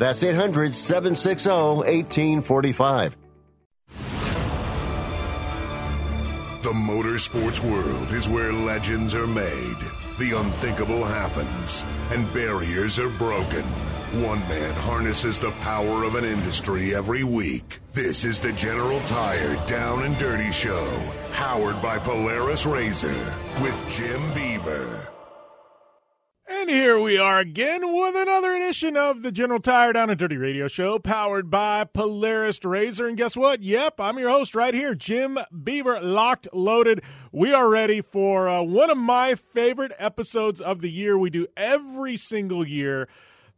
That's 800-760-1845. The motorsports world is where legends are made, the unthinkable happens, and barriers are broken. One man harnesses the power of an industry every week. This is the General Tire Down and Dirty Show, powered by Polaris RZR with Jim Beaver. And here we are again with another edition of the General Tire Down and Dirty Radio Show, powered by Polaris RZR. And guess what? Yep, I'm your host right here, Jim Beaver, locked, loaded. We are ready for one of my favorite episodes of the year. We do every single year.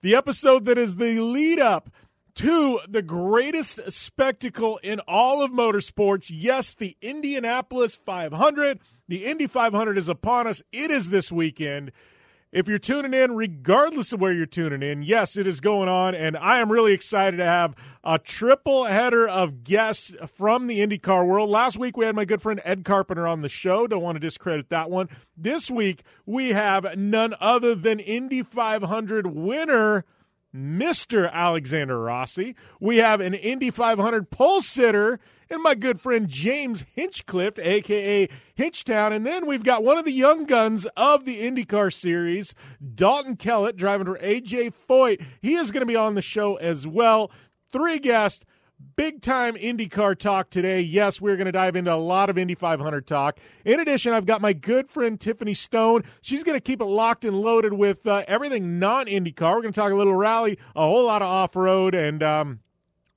The episode that is the lead up to the greatest spectacle in all of motorsports. Yes, the Indianapolis 500. The Indy 500 is upon us. It is this weekend. If you're tuning in, regardless of where you're tuning in, yes, it is going on, and I am really excited to have a triple header of guests from the IndyCar world. Last week, we had my good friend Ed Carpenter on the show. Don't want to discredit that one. This week, we have none other than Indy 500 winner, Mr. Alexander Rossi. We have an Indy 500 pole sitter, and my good friend James Hinchcliffe, a.k.a. Hinchtown. And then we've got one of the young guns of the IndyCar series, Dalton Kellett, driving for A.J. Foyt. He is going to be on the show as well. Three guests, big-time IndyCar talk today. Yes, we're going to dive into a lot of Indy 500 talk. In addition, I've got my good friend Tiffany Stone. She's going to keep it locked and loaded with everything non-IndyCar. We're going to talk a little rally, a whole lot of off-road, and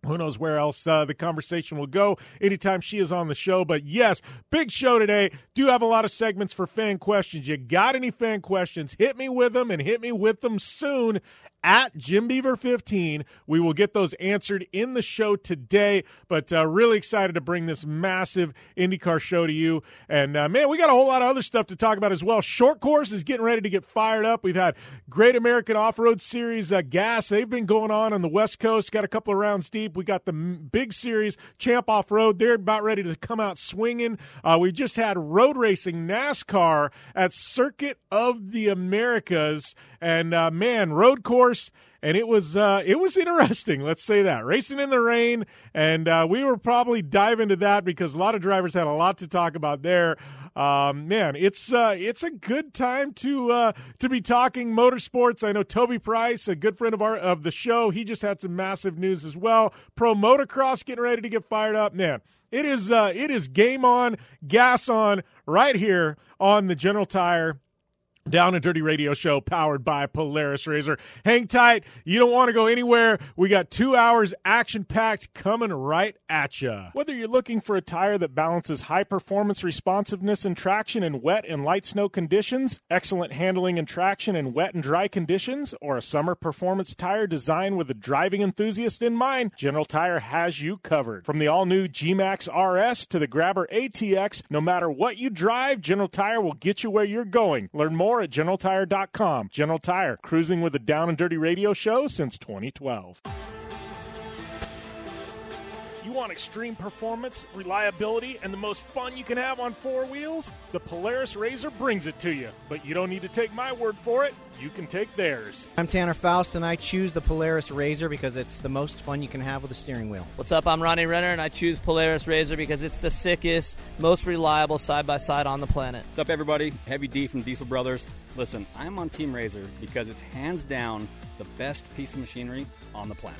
who knows where else the conversation will go anytime she is on the show. But, yes, big show today. Do have a lot of segments for fan questions. You got any fan questions, hit me with them, and hit me with them soon at Jim Beaver 15. We will get those answered in the show today. But really excited to bring this massive IndyCar show to you. And, man, we got a whole lot of other stuff to talk about as well. Short course is getting ready to get fired up. We've had Great American Off-Road Series Gas. They've been going on the West Coast. Got a couple of rounds deep. We got the big series, Champ Off-Road. They're about ready to come out swinging. We just had road racing, NASCAR, at Circuit of the Americas. And, man, road course. And it was interesting, let's say that. Racing in the rain, and we will probably dive into that because a lot of drivers had a lot to talk about there. Man, it's a good time to be talking motorsports. I know Toby Price, a good friend of the show, he just had some massive news as well. Pro motocross getting ready to get fired up. Man, it is game on, gas on, right here on the General Tire Down and Dirty Radio Show, powered by Polaris RZR. Hang tight. You don't want to go anywhere. We got 2 hours action-packed coming right at you. Whether you're looking for a tire that balances high-performance responsiveness and traction in wet and light snow conditions, excellent handling and traction in wet and dry conditions, or a summer performance tire designed with a driving enthusiast in mind, General Tire has you covered. From the all-new G-Max RS to the Grabber ATX, no matter what you drive, General Tire will get you where you're going. Learn more at GeneralTire.com. General Tire, cruising with the Down and Dirty Radio Show since 2012. You want extreme performance, reliability, and the most fun you can have on four wheels? The Polaris RZR brings it to you. But you don't need to take my word for it. You can take theirs. I'm Tanner Faust, and I choose the Polaris RZR because it's the most fun you can have with a steering wheel. What's up? I'm Ronnie Renner, and I choose Polaris RZR because it's the sickest, most reliable side-by-side on the planet. What's up, everybody? Heavy D from Diesel Brothers. Listen, I'm on Team RZR because it's hands down the best piece of machinery on the planet.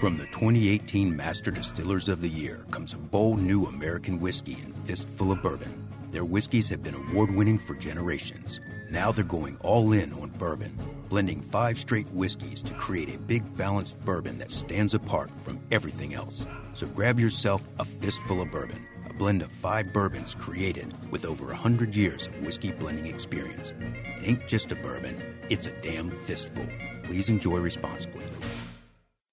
From the 2018 Master Distillers of the Year comes a bold new American whiskey and fistful of bourbon. Their whiskeys have been award-winning for generations. Now they're going all in on bourbon, blending 5 straight whiskeys to create a big, balanced bourbon that stands apart from everything else. So grab yourself a fistful of bourbon, a blend of 5 bourbons created with over 100 years of whiskey blending experience. It ain't just a bourbon, it's a damn fistful. Please enjoy responsibly.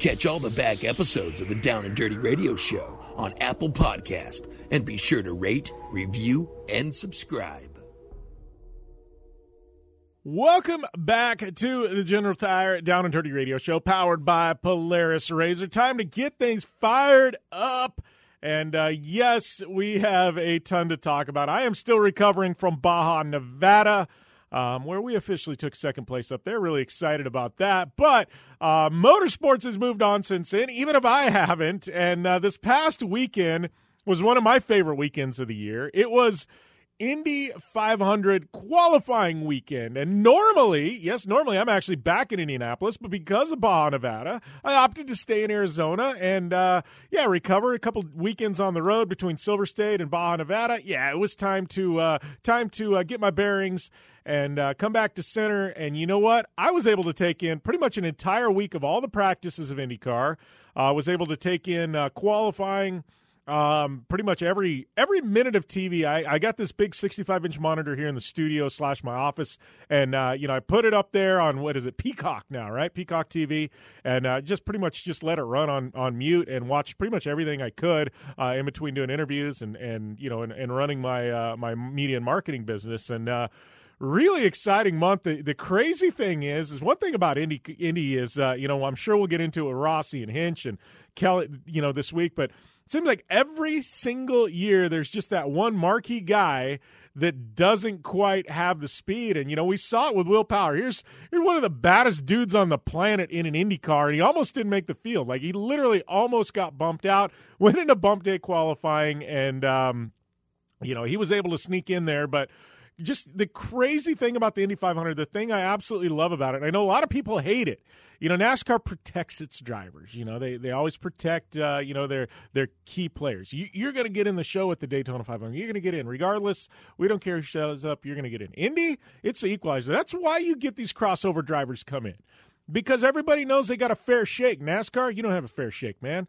Catch all the back episodes of the Down and Dirty Radio Show on Apple Podcast, and be sure to rate, review, and subscribe. Welcome back to the General Tire Down and Dirty Radio Show, powered by Polaris RZR. Time to get things fired up. And yes, we have a ton to talk about. I am still recovering from Baja, Nevada, where we officially took second place up there. Really excited about that. But motorsports has moved on since then, even if I haven't. And this past weekend was one of my favorite weekends of the year. It was Indy 500 qualifying weekend. And normally, normally I'm actually back in Indianapolis, but because of Baja, Nevada, I opted to stay in Arizona and, recover a couple weekends on the road between Silver State and Baja, Nevada. Yeah, it was time to get my bearings and come back to center. And you know what? I was able to take in pretty much an entire week of all the practices of IndyCar. I was able to take in qualifying, pretty much every minute of TV. I got this big 65-inch monitor here in the studio / my office, and I put it up there on, what is it, Peacock now, right? Peacock TV, and just pretty much just let it run on mute and watch pretty much everything I could in between doing interviews and running my my media and marketing business. And really exciting month. The crazy thing is one thing about Indy is I'm sure we'll get into it with Rossi and Hinch and Kelly this week, but seems like every single year there's just that one marquee guy that doesn't quite have the speed. And, we saw it with Will Power. Here's one of the baddest dudes on the planet in an Indy car, and he almost didn't make the field. Like, he literally almost got bumped out, went into bump day qualifying, and, he was able to sneak in there. But just the crazy thing about the Indy 500, the thing I absolutely love about it, and I know a lot of people hate it, NASCAR protects its drivers. They always protect, their key players. You're going to get in the show at the Daytona 500. You're going to get in regardless. We don't care who shows up. You're going to get in. Indy, it's the equalizer. That's why you get these crossover drivers come in, because everybody knows they got a fair shake. NASCAR, you don't have a fair shake, man.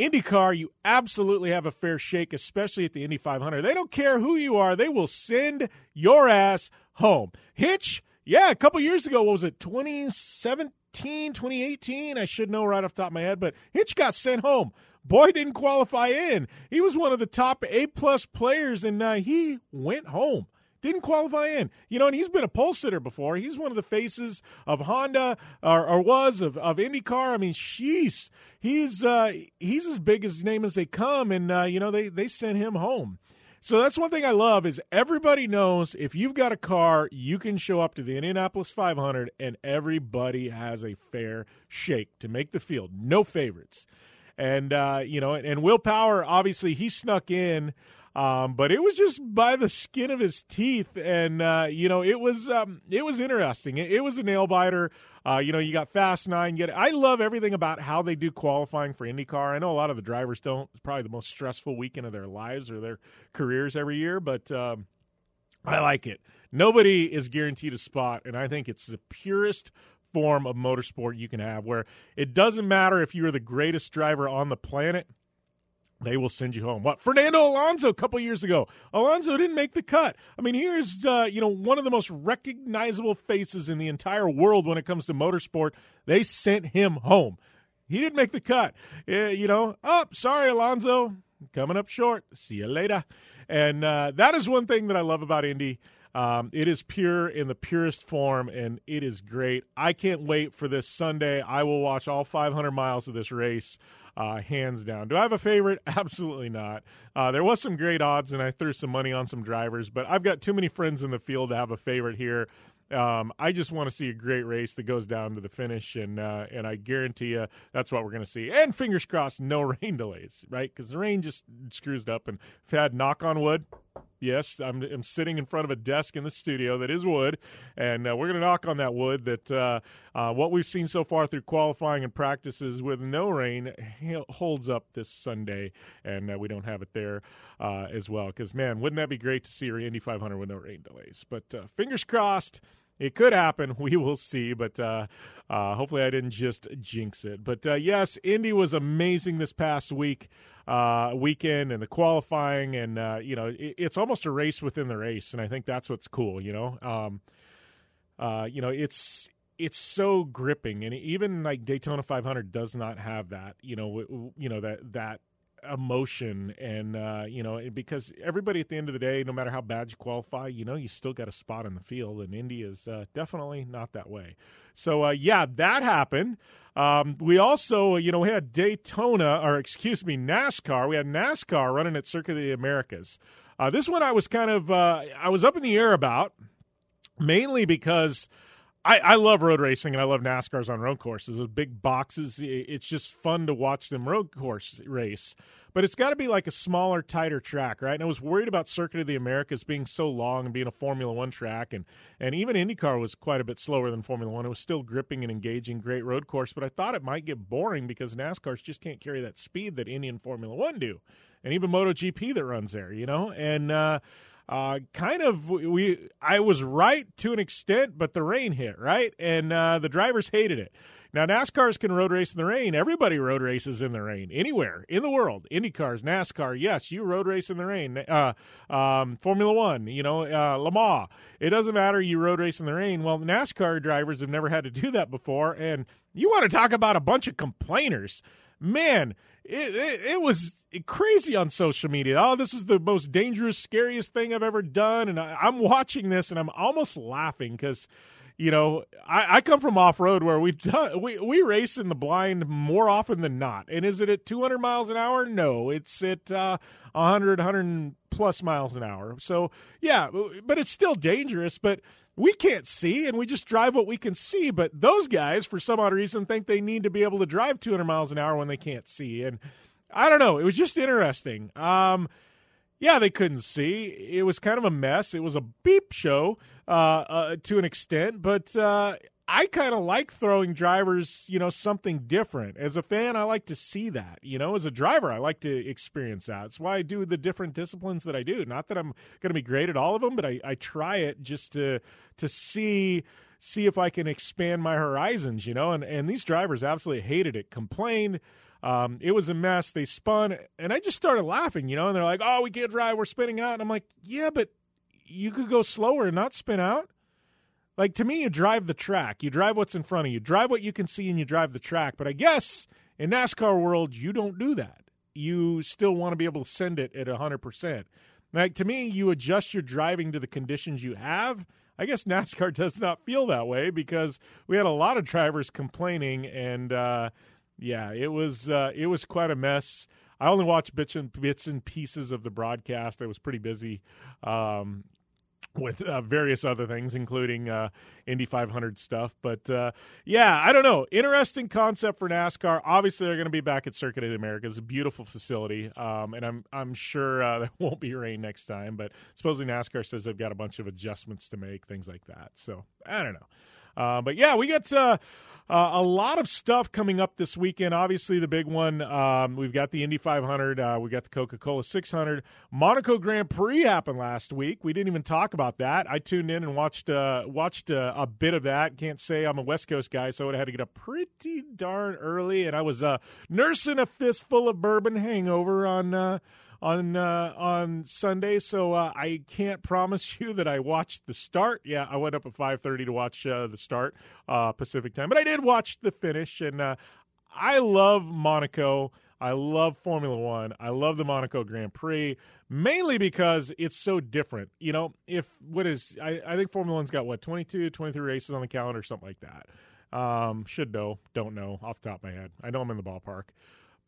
IndyCar, you absolutely have a fair shake, especially at the Indy 500. They don't care who you are. They will send your ass home. Hitch, a couple years ago, what was it, 2017, 2018? I should know right off the top of my head, but Hitch got sent home. Boy, didn't qualify in. He was one of the top A-plus players, and he went home. Didn't qualify in. And he's been a pole sitter before. He's one of the faces of Honda, or was, of IndyCar. I mean, sheesh. He's as big as name as they come, and, they sent him home. So that's one thing I love is everybody knows if you've got a car, you can show up to the Indianapolis 500, and everybody has a fair shake to make the field. No favorites. And, you know, and Will Power, obviously, he snuck in. But it was just by the skin of his teeth, and you know, it was interesting. It was a nail biter. You know, you got Fast 9. I love everything about how they do qualifying for IndyCar. I know a lot of the drivers don't. It's probably the most stressful weekend of their lives or their careers every year, but I like it. Nobody is guaranteed a spot, and I think it's the purest form of motorsport you can have, where it doesn't matter if you're the greatest driver on the planet. They will send you home. What Fernando Alonso a couple years ago? Alonso didn't make the cut. I mean, here's you know, one of the most recognizable faces in the entire world when it comes to motorsport. They sent him home. He didn't make the cut. You know, oh, sorry, Alonso, coming up short. See you later. And that is one thing that I love about Indy. It is pure in the purest form, and it is great. I can't wait for this Sunday. I will watch all 500 miles of this race. Hands down. Do I have a favorite? Absolutely not. There was some great odds, and I threw some money on some drivers, but I've got too many friends in the field to have a favorite here. I just want to see a great race that goes down to the finish, and I guarantee you that's what we're going to see. And fingers crossed, no rain delays, right? Because the rain just screws up. And if I had knock on wood, yes, I'm sitting in front of a desk in the studio that is wood, and we're going to knock on that wood that what we've seen so far through qualifying and practices with no rain holds up this Sunday, and we don't have it there as well. Because, man, wouldn't that be great to see an Indy 500 with no rain delays? But fingers crossed. It could happen. We will see, but hopefully I didn't just jinx it. But, yes, Indy was amazing this past weekend and the qualifying, and, you know, it's almost a race within the race, and I think that's what's cool, you know. You know, it's so gripping, and even, like, Daytona 500 does not have that, you know that emotion, and you know, because everybody at the end of the day, no matter how bad you qualify, you know, you still got a spot in the field, and Indy is definitely not that way. So yeah, that happened. We also, you know, we had NASCAR. We had NASCAR running at Circuit of the Americas. This one I was kind of I was up in the air about, mainly because I love road racing, and I love NASCARs on road courses. Those big boxes, it's just fun to watch them road course race. But it's got to be like a smaller, tighter track, right? And I was worried about Circuit of the Americas being so long and being a Formula One track. And even IndyCar was quite a bit slower than Formula One. It was still gripping and engaging, great road course. But I thought it might get boring because NASCARs just can't carry that speed that Indy and Formula One do. And even MotoGP that runs there, you know? And kind of, I was right to an extent, but the rain hit, right? And the drivers hated it. Now, NASCARs can road race in the rain. Everybody road races in the rain anywhere in the world. IndyCars, NASCAR, yes, you road race in the rain. Formula One, you know, Le Mans. It doesn't matter, you road race in the rain. Well, NASCAR drivers have never had to do that before, and you want to talk about a bunch of complainers. Man, it was crazy on social media. Oh, this is the most dangerous, scariest thing I've ever done. And I'm watching this, and I'm almost laughing because, you know, I come from off-road where we race in the blind more often than not. And is it at 200 miles an hour? No, it's at 100-plus miles an hour. So, yeah, but it's still dangerous, but we can't see, and we just drive what we can see. But those guys, for some odd reason, think they need to be able to drive 200 miles an hour when they can't see. And I don't know. It was just interesting. Yeah, they couldn't see. It was kind of a mess. It was a beep show to an extent. But I kind of like throwing drivers, you know, something different. As a fan, I like to see that. You know, as a driver, I like to experience that. It's why I do the different disciplines that I do. Not that I'm going to be great at all of them, but I try it just to see if I can expand my horizons, you know. And these drivers absolutely hated it, complained. It was a mess. They spun, and I just started laughing, you know. And they're like, oh, we can't drive. We're spinning out. And I'm like, yeah, but you could go slower and not spin out. Like, to me, you drive the track. You drive what's in front of you. Drive what you can see, and you drive the track. But I guess in NASCAR world, you don't do that. You still want to be able to send it at 100%. Like, to me, you adjust your driving to the conditions you have. I guess NASCAR does not feel that way because we had a lot of drivers complaining, and yeah, it was quite a mess. I only watched bits and pieces of the broadcast. I was pretty busy. with various other things, including Indy 500 stuff. But, yeah, I don't know. Interesting concept for NASCAR. Obviously, they're going to be back at Circuit of the Americas. It's a beautiful facility, and I'm sure there won't be rain next time. But supposedly NASCAR says they've got a bunch of adjustments to make, things like that. So, I don't know. But, yeah, we got a lot of stuff coming up this weekend. Obviously, the big one, we've got the Indy 500. We've got the Coca-Cola 600. Monaco Grand Prix happened last week. We didn't even talk about that. I tuned in and watched a bit of that. Can't say I'm a West Coast guy, so I would have had to get up pretty darn early, and I was nursing a fistful of bourbon hangover on Sunday, so I can't promise you that I watched the start. Yeah, I went up at 5:30 to watch the start Pacific time, but I did watch the finish, and I love Monaco. I love Formula One. I love the Monaco Grand Prix, mainly because it's so different. You know, I think Formula One's got, 23 races on the calendar, something like that. Should know, don't know, off the top of my head. I know I'm in the ballpark.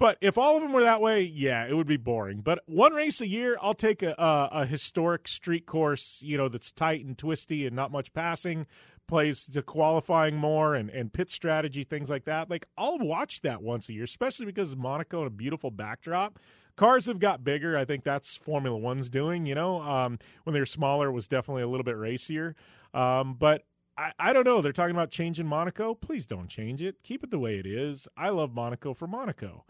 But if all of them were that way, yeah, it would be boring. But one race a year, I'll take a historic street course, that's tight and twisty and not much passing, plays to qualifying more and pit strategy, things like that. Like, I'll watch that once a year, especially because Monaco and a beautiful backdrop. Cars have got bigger. I think that's Formula One's doing, When they were smaller, it was definitely a little bit racier. But I don't know. They're talking about changing Monaco. Please don't change it. Keep it the way it is. I love Monaco for Monaco.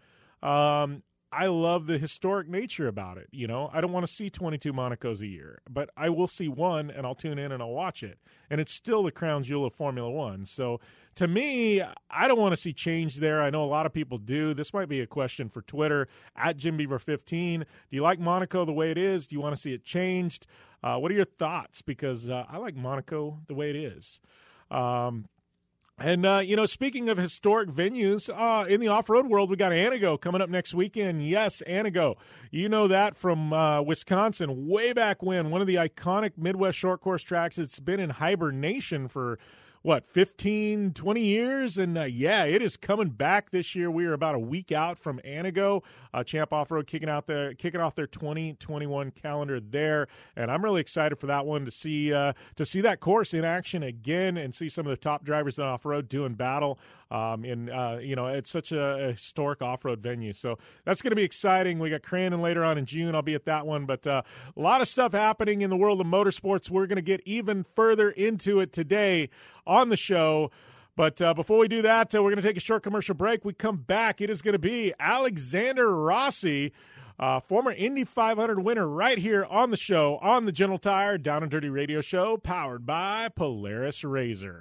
I love the historic nature about it. I don't want to see 22 Monacos a year, but I will see one, and I'll tune in and I'll watch it. And it's still the crown jewel of Formula One. So to me, I don't want to see change there. I know a lot of people do. This might be a question for Twitter @JimBeaver15. Do you like Monaco the way it is? Do you want to see it changed? What are your thoughts? Because I like Monaco the way it is. And speaking of historic venues, in the off-road world, we got Antigo coming up next weekend. Yes, Antigo. You know that from Wisconsin way back when. One of the iconic Midwest short course tracks. It's been in hibernation for 15, 20 years? And, it is coming back this year. We are about a week out from Antigo. Champ Off-Road kicking off their 2021 calendar there. And I'm really excited for that one to see that course in action again and see some of the top drivers in off-road doing battle. It's such a historic off-road venue. So that's going to be exciting. We got Crandon later on in June. I'll be at that one. But a lot of stuff happening in the world of motorsports. We're going to get even further into it today on the show. But before we do that, we're going to take a short commercial break. We come back. It is going to be Alexander Rossi, former Indy 500 winner, right here on the show, on the Gentle Tire Down and Dirty Radio Show, powered by Polaris RZR.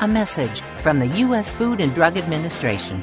A message from the U.S. Food and Drug Administration.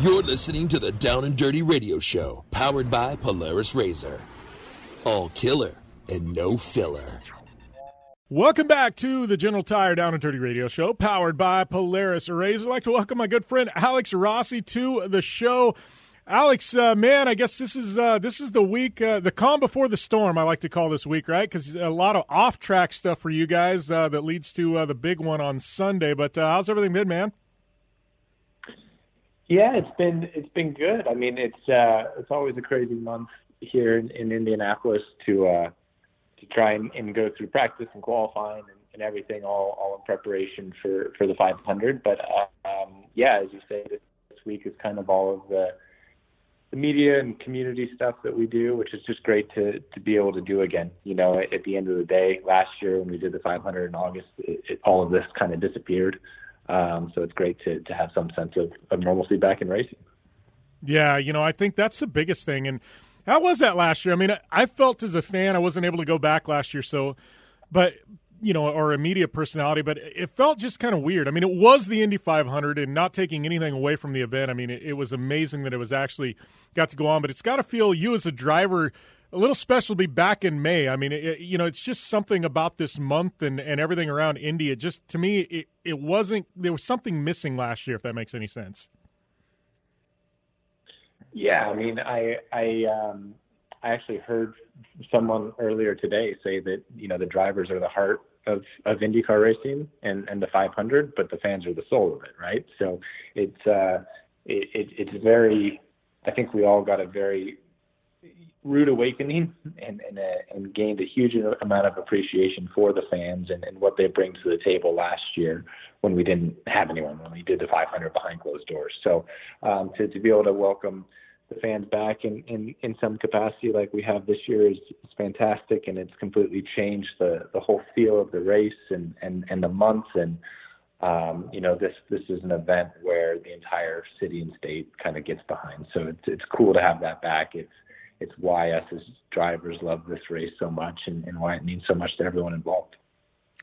You're listening to the Down and Dirty Radio Show, powered by Polaris RZR. All killer and no filler. Welcome back to the General Tire Down and Dirty Radio Show, powered by Polaris RZR. I'd like to welcome my good friend Alex Rossi to the show. Alex, man, I guess this is the week, the calm before the storm, I like to call this week, right? Because a lot of off-track stuff for you guys that leads to the big one on Sunday. But how's everything been, man? Yeah, it's been good. I mean, it's always a crazy month here in Indianapolis to try and go through practice and qualifying and everything all in preparation for the 500. But yeah, as you say, this week is kind of all of the media and community stuff that we do, which is just great to be able to do again. You know, at the end of the day, last year when we did the 500 in August, all of this kind of disappeared. So it's great to have some sense of normalcy back in racing. Yeah, you know, I think that's the biggest thing. And how was that last year? I mean, I felt as a fan I wasn't able to go back last year, so, but, you know, or a media personality, but it felt just kind of weird. I mean, it was the Indy 500, and not taking anything away from the event. I mean, it was amazing that it was actually got to go on, but it's got to feel, you as a driver, a little special to be back in May. I mean, it's just something about this month and everything around India. Just to me, it wasn't, there was something missing last year, if that makes any sense. Yeah, I mean, I actually heard someone earlier today say that, you know, the drivers are the heart of IndyCar racing and the 500, but the fans are the soul of it, right? So it's very, I think we all got a very rude awakening and gained a huge amount of appreciation for the fans and what they bring to the table last year when we didn't have anyone, when we did the 500 behind closed doors. So to be able to welcome the fans back in some capacity like we have this year is fantastic, and it's completely changed the whole feel of the race and the month. And you know, this is an event where the entire city and state kind of gets behind. So it's cool to have that back. It's why us as drivers love this race so much and why it means so much to everyone involved.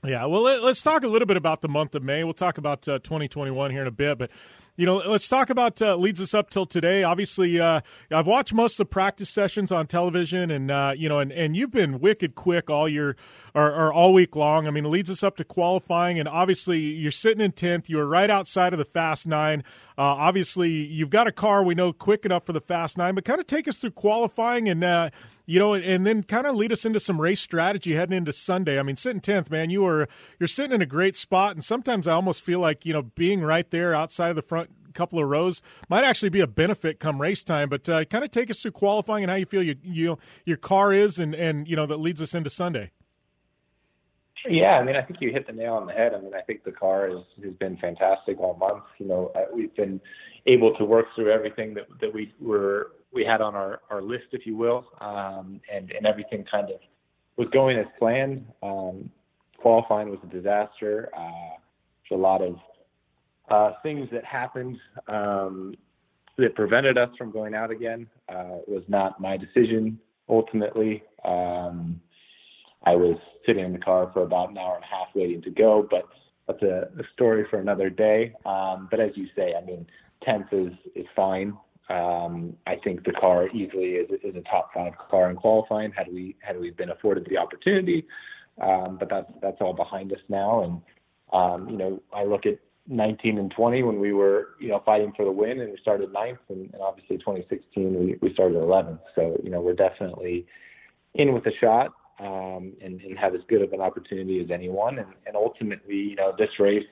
Yeah, well, let's talk a little bit about the month of May. We'll talk about 2021 here in a bit, but, you know, let's talk about leads us up till today. Obviously, I've watched most of the practice sessions on television, and, you know, and you've been wicked quick all year or all week long. I mean, it leads us up to qualifying, and obviously you're sitting in 10th. You were right outside of the Fast Nine. Obviously, you've got a car we know quick enough for the Fast Nine, but kind of take us through qualifying and, you know, and then kind of lead us into some race strategy heading into Sunday. I mean, sitting 10th, man, you're sitting in a great spot, and sometimes I almost feel like, you know, being right there outside of the front couple of rows might actually be a benefit come race time. But kind of take us through qualifying and how you feel your car is, and you know, that leads us into Sunday. Yeah, I mean, I think you hit the nail on the head. I mean, I think the car has been fantastic all month. You know, we've been able to work through everything that we had on our list, if you will, and everything kind of was going as planned. Qualifying was a disaster. There's a lot of things that happened that prevented us from going out again. It was not my decision, ultimately. I was sitting in the car for about an hour and a half waiting to go, but that's a story for another day. But as you say, I mean, 10th is fine. I think the car easily is a top five car in qualifying had we been afforded the opportunity. But that's all behind us now. And, I look at 19 and 20 when we were, fighting for the win, and we started ninth, and obviously 2016, we started 11th. So, we're definitely in with a shot, and have as good of an opportunity as anyone. And ultimately, this race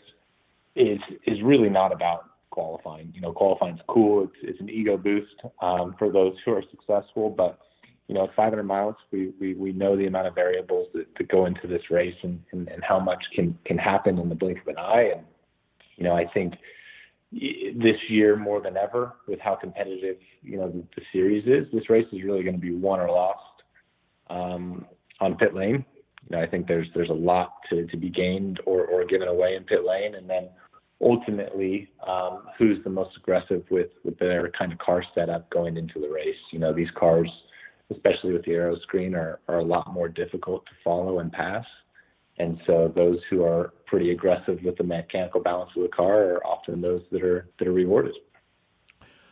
is really not about qualifying. Qualifying's cool. It's an ego boost, for those who are successful, but, 500 miles, we know the amount of variables that go into this race and how much can happen in the blink of an eye. And, I think this year more than ever, with how competitive, the series is, this race is really going to be won or lost, on pit lane. I think there's a lot to be gained or given away in pit lane. And then ultimately, who's the most aggressive with their kind of car setup going into the race. These cars, especially with the aero screen, are a lot more difficult to follow and pass. And so those who are pretty aggressive with the mechanical balance of the car are often those that are rewarded.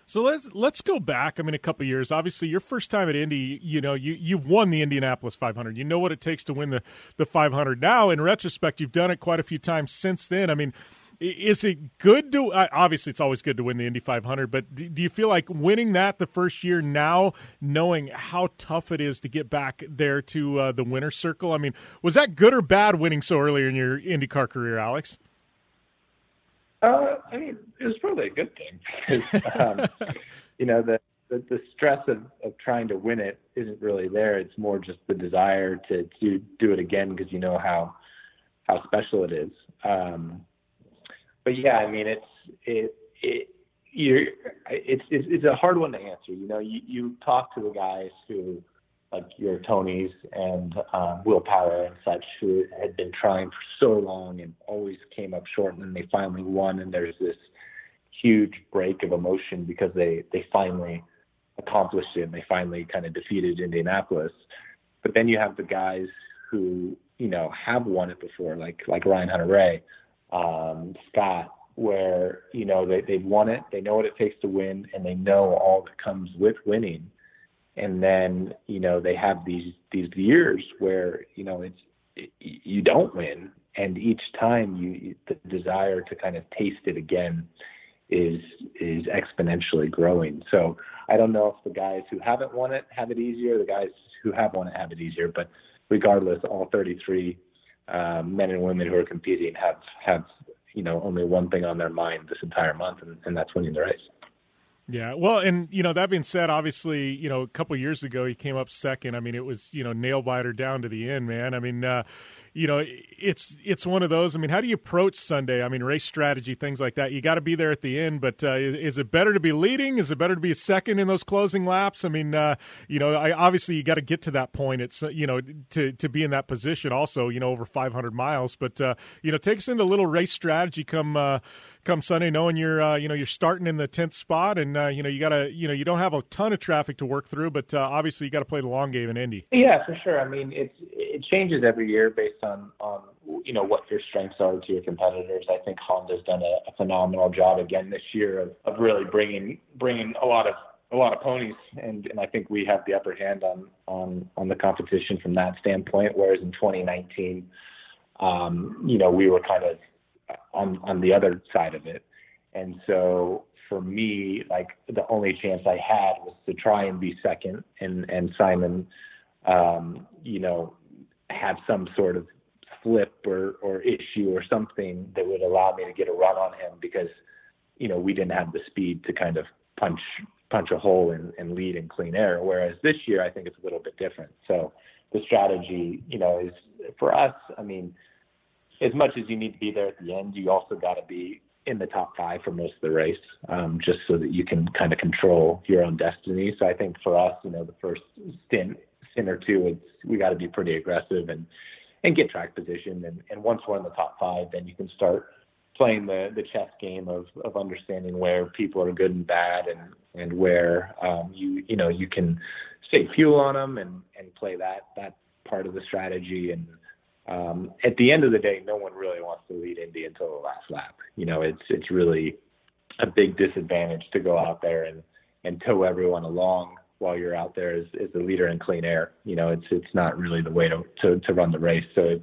So let's go back, a couple of years. Obviously, your first time at Indy, you've won the Indianapolis 500. You know what it takes to win the 500. Now, in retrospect, you've done it quite a few times since then. Is it good to – obviously, it's always good to win the Indy 500, but do you feel like winning that the first year now, knowing how tough it is to get back there to the winner's circle? Was that good or bad, winning so early in your IndyCar career, Alex? It was probably a good thing. The stress of trying to win it isn't really there. It's more just the desire to do it again because you know how special it is. But yeah, it's a hard one to answer. You talk to the guys who, like your Tonys and Will Power and such, who had been trying for so long and always came up short, and then they finally won, and there's this huge break of emotion because they finally accomplished it and they finally kind of defeated Indianapolis. But then you have the guys who have won it before, like Ryan Hunter-Reay. Scott, where, they've won it, they know what it takes to win, and they know all that comes with winning. And then, they have these years where, you don't win. And each time the desire to kind of taste it again is exponentially growing. So I don't know if the guys who haven't won it have it easier, the guys who have won it have it easier, but regardless, all 33 men and women who are competing have only one thing on their mind this entire month, and that's winning the race. Yeah, well, and that being said, obviously, a couple of years ago you came up second. It was nail biter down to the end, man. It's one of those. How do you approach Sunday? Race strategy, things like that. You got to be there at the end, but is it better to be leading? Is it better to be a second in those closing laps? Obviously you got to get to that point. It's to be in that position also. Over 500 miles, but take us into a little race strategy come Sunday, knowing you're you're starting in the 10th spot, and you gotta you don't have a ton of traffic to work through, but obviously you got to play the long game in Indy. Yeah, for sure. It changes every year based on what your strengths are to your competitors. I think Honda's done a phenomenal job again this year of really bringing a lot of ponies, and I think we have the upper hand on the competition from that standpoint. Whereas in 2019, we were kind of on the other side of it. And so for me, like, the only chance I had was to try and be second, and Simon, have some sort of flip or issue or something that would allow me to get a run on him, because, we didn't have the speed to kind of punch a hole and lead in clean air. Whereas this year, I think it's a little bit different. So the strategy, is for us, as much as you need to be there at the end, you also got to be in the top five for most of the race, just so that you can kind of control your own destiny. So I think for us, the first stint or two, we got to be pretty aggressive and get track position. And once we're in the top five, then you can start playing the chess game of understanding where people are good and bad, and where you can save fuel on them and play that part of the strategy. And at the end of the day, no one really wants to lead Indy until the last lap. It's really a big disadvantage to go out there and and tow everyone along while you're out there as the leader in clean air. You know, it's not really the way to run the race. So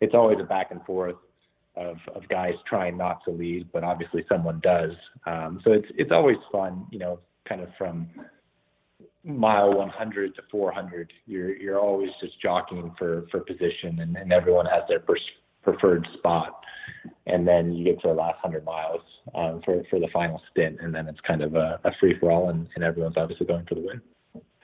it's always a back and forth of guys trying not to lead, but obviously someone does. So it's always fun, you know, kind of from mile 100 to 400, you're always just jockeying for position, and everyone has their preferred spot. And then you get to the last 100 miles for the final stint, and then it's kind of a free-for-all, and everyone's obviously going for the win.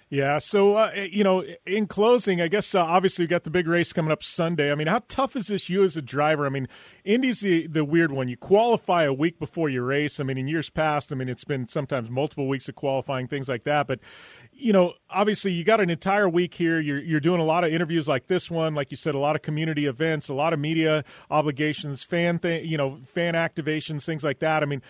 Yeah, so, you know, in closing, I guess, obviously, we've got the big race coming up Sunday. I mean, how tough is this you as a driver? I mean, Indy's the weird one. You qualify a week before your race. I mean, in years past, I mean, it's been sometimes multiple weeks of qualifying, things like that. But, you know, obviously, you got an entire week here. You're doing a lot of interviews like this one. Like you said, a lot of community events, a lot of media obligations, fan activations, things like that. I mean,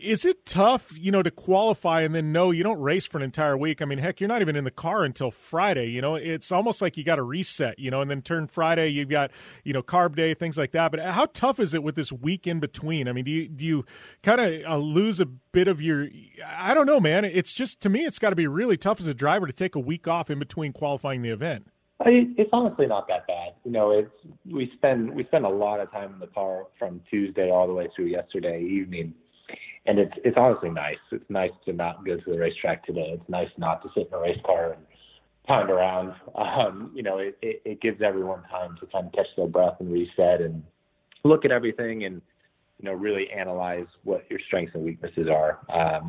is it tough, you know, to qualify and then no, you don't race for an entire week? I mean, heck, you're not even in the car until Friday. You know, it's almost like you got to reset, you know, and then turn Friday. You've got, you know, carb day, things like that. But how tough is it with this week in between? I mean, do you kind of lose a bit of your? I don't know, man. It's just, to me, it's got to be really tough as a driver to take a week off in between qualifying the event. It's honestly not that bad. You know, we spend a lot of time in the car from Tuesday all the way through yesterday evening. And it's honestly nice. It's nice to not go to the racetrack today. It's nice not to sit in a race car and pound around. You know, it gives everyone time to kind of catch their breath and reset and look at everything and, you know, really analyze what your strengths and weaknesses are.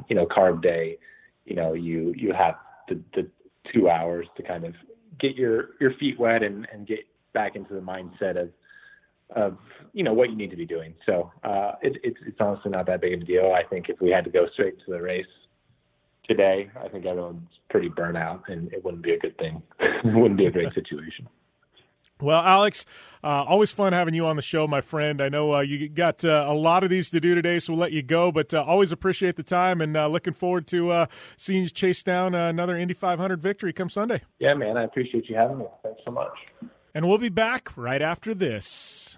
You know, carb day, you know, you have the 2 hours to kind of get your feet wet and get back into the mindset of you know what you need to be doing. So it's honestly not that big of a deal. I think if we had to go straight to the race today, I think everyone's pretty burnt out, and it wouldn't be a good thing. It wouldn't be a great situation. Well, Alex, always fun having you on the show, my friend. I know you got a lot of these to do today, so we'll let you go, but always appreciate the time, and looking forward to seeing you chase down another Indy 500 victory come Sunday. Yeah, man, I appreciate you having me. Thanks so much. And we'll be back right after this.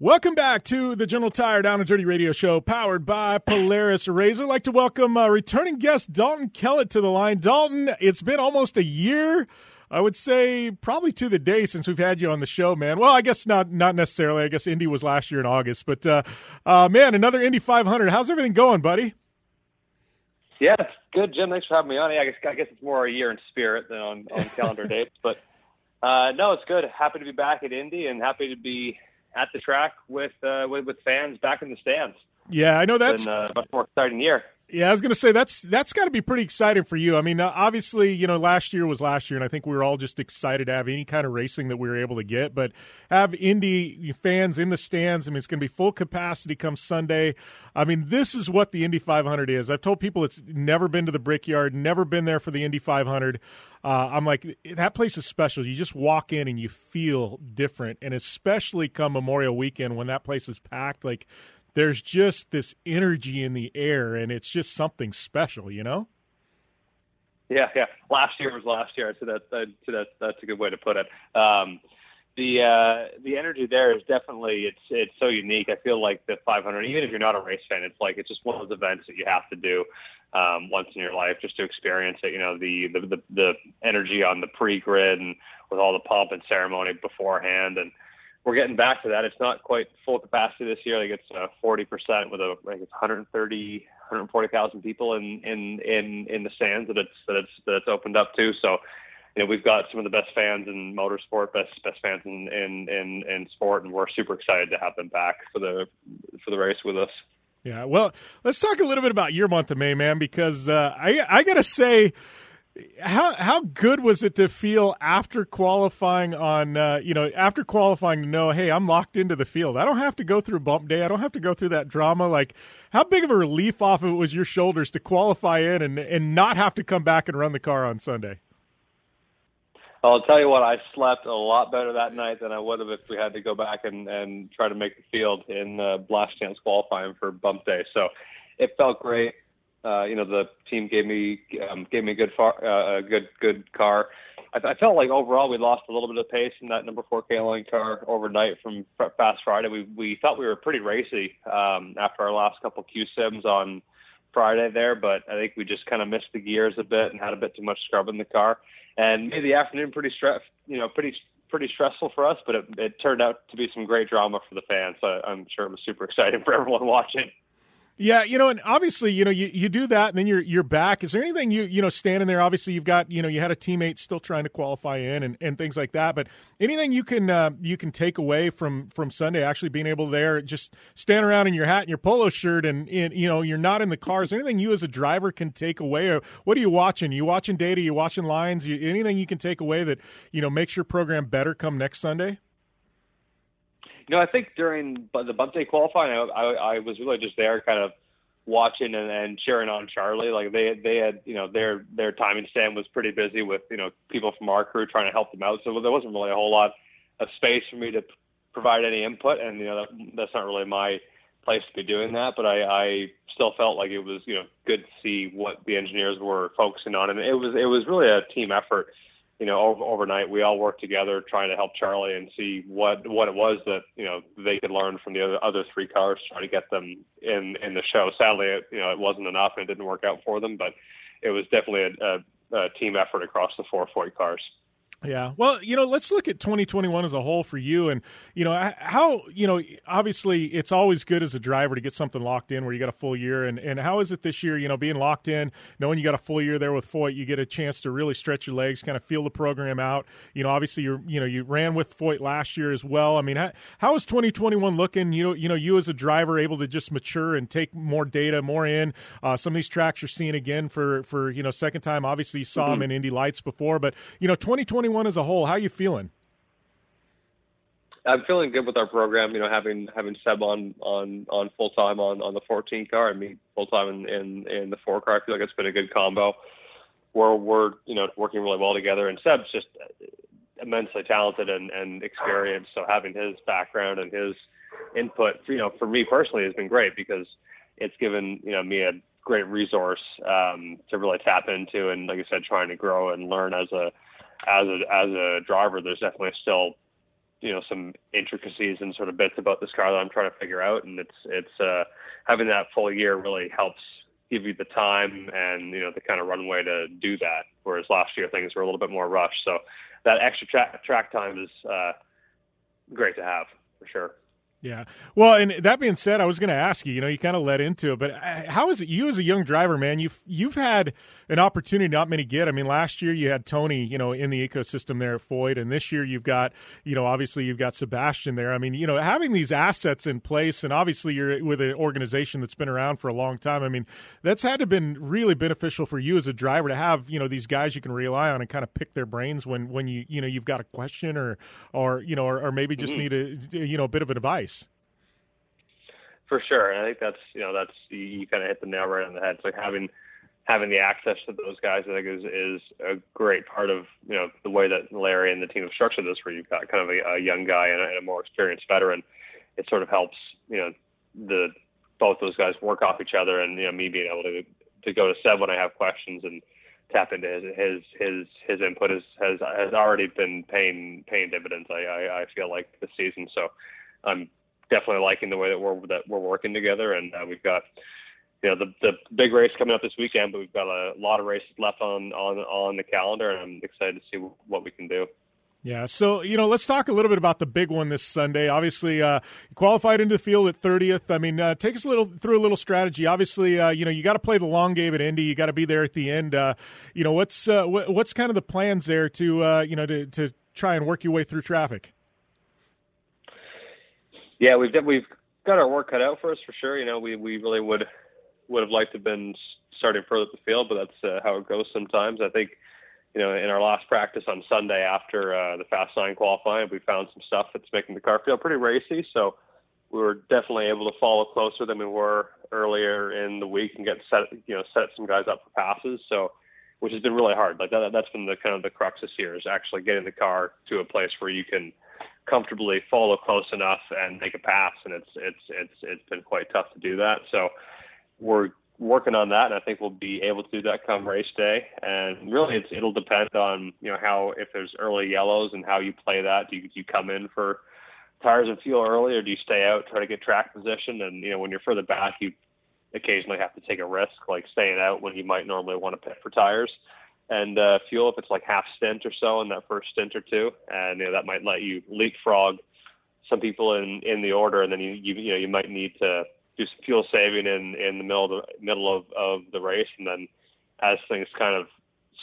Welcome back to the General Tire Down and Dirty Radio Show, powered by Polaris Razor. I'd like to welcome returning guest Dalton Kellett to the line. Dalton, it's been almost a year, I would say, probably to the day, since we've had you on the show, man. Well, I guess not necessarily. I guess Indy was last year in August. But, man, another Indy 500. How's everything going, buddy? Yeah, it's good, Jim. Thanks for having me on. Yeah, I guess it's more a year in spirit than on calendar dates. But, no, it's good. Happy to be back at Indy and happy to be at the track with fans back in the stands. Yeah, I know that's been a much more exciting year. Yeah, I was going to say that's got to be pretty exciting for you. I mean, obviously, you know, last year was last year, and I think we were all just excited to have any kind of racing that we were able to get. But have Indy fans in the stands, I mean, it's going to be full capacity come Sunday. I mean, this is what the Indy 500 is. I've told people it's never been to the Brickyard, never been there for the Indy 500. I'm like, that place is special. You just walk in and you feel different, and especially come Memorial Weekend when that place is packed, like, there's just this energy in the air, and it's just something special, you know? Yeah. Last year was last year. So that's a good way to put it. The energy there is definitely, it's so unique. I feel like the 500, even if you're not a race fan, it's like, it's just one of those events that you have to do once in your life just to experience it. You know, the energy on the pre-grid and with all the pomp and ceremony beforehand, and we're getting back to that. It's not quite full capacity this year. I think it's 40% with it's 140,000 people in the stands that it's opened up to. So, you know, we've got some of the best fans in motorsport, best fans in sport, and we're super excited to have them back for the race with us. Yeah, well, let's talk a little bit about your month of May, man, because I gotta say, How good was it to feel after qualifying to know, hey, I'm locked into the field. I don't have to go through bump day. I don't have to go through that drama. Like, how big of a relief off of it was your shoulders to qualify in and not have to come back and run the car on Sunday? I'll tell you what, I slept a lot better that night than I would have if we had to go back and try to make the field in last chance qualifying for bump day. So it felt great. You know, the team gave me a good car. I felt like overall we lost a little bit of pace in that number 4 KLN car overnight from Fast Friday. We thought we were pretty racy after our last couple Q sims on Friday there, but I think we just kind of missed the gears a bit and had a bit too much scrub in the car, and made the afternoon pretty stressful for us. But it turned out to be some great drama for the fans. So I'm sure it was super exciting for everyone watching. Yeah, you know, and obviously, you know, you do that, and then you're back. Is there anything you know standing there? Obviously, you've got, you know, you had a teammate still trying to qualify in and things like that. But anything you can take away from Sunday, actually being able there, just stand around in your hat and your polo shirt, and you know, you're not in the car. Is there anything you as a driver can take away? Or what are you watching? You watching data? You watching lines? Anything you can take away that, you know, makes your program better come next Sunday? You know, I think during the bump day qualifying, I was really just there kind of watching and cheering on Charlie. Like they had, you know, their timing stand was pretty busy with, you know, people from our crew trying to help them out. So there wasn't really a whole lot of space for me to provide any input. And, you know, that's not really my place to be doing that. But I still felt like it was, you know, good to see what the engineers were focusing on. And it was really a team effort. You know, overnight, we all worked together trying to help Charlie and see what it was that, you know, they could learn from the other three cars, trying to get them in the show. Sadly, it wasn't enough and it didn't work out for them, but it was definitely a team effort across the 440 cars. Yeah. Well, let's look at 2021 as a whole for you. And, obviously it's always good as a driver to get something locked in where you got a full year. And how is it this year, being locked in, knowing you got a full year there with Foyt, you get a chance to really stretch your legs, kind of feel the program out. Obviously you ran with Foyt last year as well. I mean, how is 2021 looking? You as a driver able to just mature and take more data, more in some of these tracks you're seeing again for second time. Obviously you saw them in Indy Lights before, but 2021 as a whole, how are you feeling? I'm feeling good with our program. Having Seb on full time on the 14 car and me full time in the 4 car, I feel like it's been a good combo. We're working really well together, and Seb's just immensely talented and experienced. So having his background and his input, for me personally, has been great because it's given me a great resource to really tap into, and like I said, trying to grow and learn as a driver. There's definitely still, some intricacies and sort of bits about this car that I'm trying to figure out. And it's having that full year really helps give you the time and, the kind of runway to do that. Whereas last year things were a little bit more rushed. So that extra track time is great to have for sure. Yeah. Well, and that being said, I was going to ask you, you kind of led into it, but how is it you as a young driver, man, you've had an opportunity not many get. I mean, last year you had Tony, in the ecosystem there at Foyt, and this year you've got, obviously you've got Sebastian there. I mean, having these assets in place, and obviously you're with an organization that's been around for a long time. I mean, that's had to have been really beneficial for you as a driver to have, these guys you can rely on and kind of pick their brains when you you've got a question or maybe just need a, a bit of advice. For sure, and I think that's you kind of hit the nail right on the head. It's like having the access to those guys, I think, is a great part of the way that Larry and the team have structured this, where you've got kind of a young guy and a more experienced veteran. It sort of helps both those guys work off each other, and me being able to go to Seb when I have questions and tap into his input has already been paying dividends. I feel like this season, so I'm definitely liking the way that we're working together, and we've got the big race coming up this weekend, but we've got a lot of races left on the calendar, and I'm excited to see what we can do. Yeah, so let's talk a little bit about the big one this Sunday. Obviously, you qualified into the field at 30th. I mean, take us through a little strategy. Obviously, you got to play the long game at Indy. You got to be there at the end. What's kind of the plans there to try and work your way through traffic? Yeah, we've got our work cut out for us for sure. We really would have liked to have been starting further up the field, but that's how it goes sometimes. I think, in our last practice on Sunday after the Fast 9 qualifying, we found some stuff that's making the car feel pretty racy. So we were definitely able to follow closer than we were earlier in the week and set some guys up for passes. So, which has been really hard. Like that's been the kind of the crux this year, is actually getting the car to a place where you can comfortably follow close enough and make a pass, and it's been quite tough to do that. So we're working on that, and I think we'll be able to do that come race day. And really, it'll depend on how, if there's early yellows and how you play that. Do you come in for tires and fuel early, or do you stay out, try to get track position? And when you're further back, you occasionally have to take a risk, like staying out when you might normally want to pit for tires and fuel, if it's like half stint or so in that first stint or two, and that might let you leapfrog some people in the order, and then you might need to do some fuel saving in the middle of the race. And then as things kind of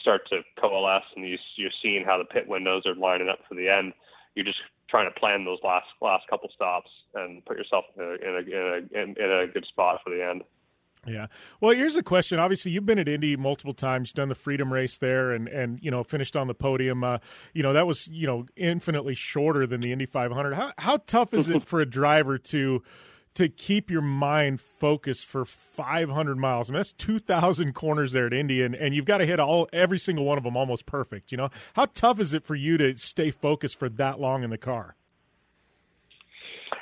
start to coalesce and you're seeing how the pit windows are lining up for the end, you're just trying to plan those last couple stops and put yourself in a good spot for the end. Yeah. Well, here's a question. Obviously, you've been at Indy multiple times, done the Freedom Race there and finished on the podium. That was, infinitely shorter than the Indy 500. How tough is it for a driver to keep your mind focused for 500 miles? I mean, that's 2,000 corners there at Indy, and you've got to hit every single one of them almost perfect. How tough is it for you to stay focused for that long in the car?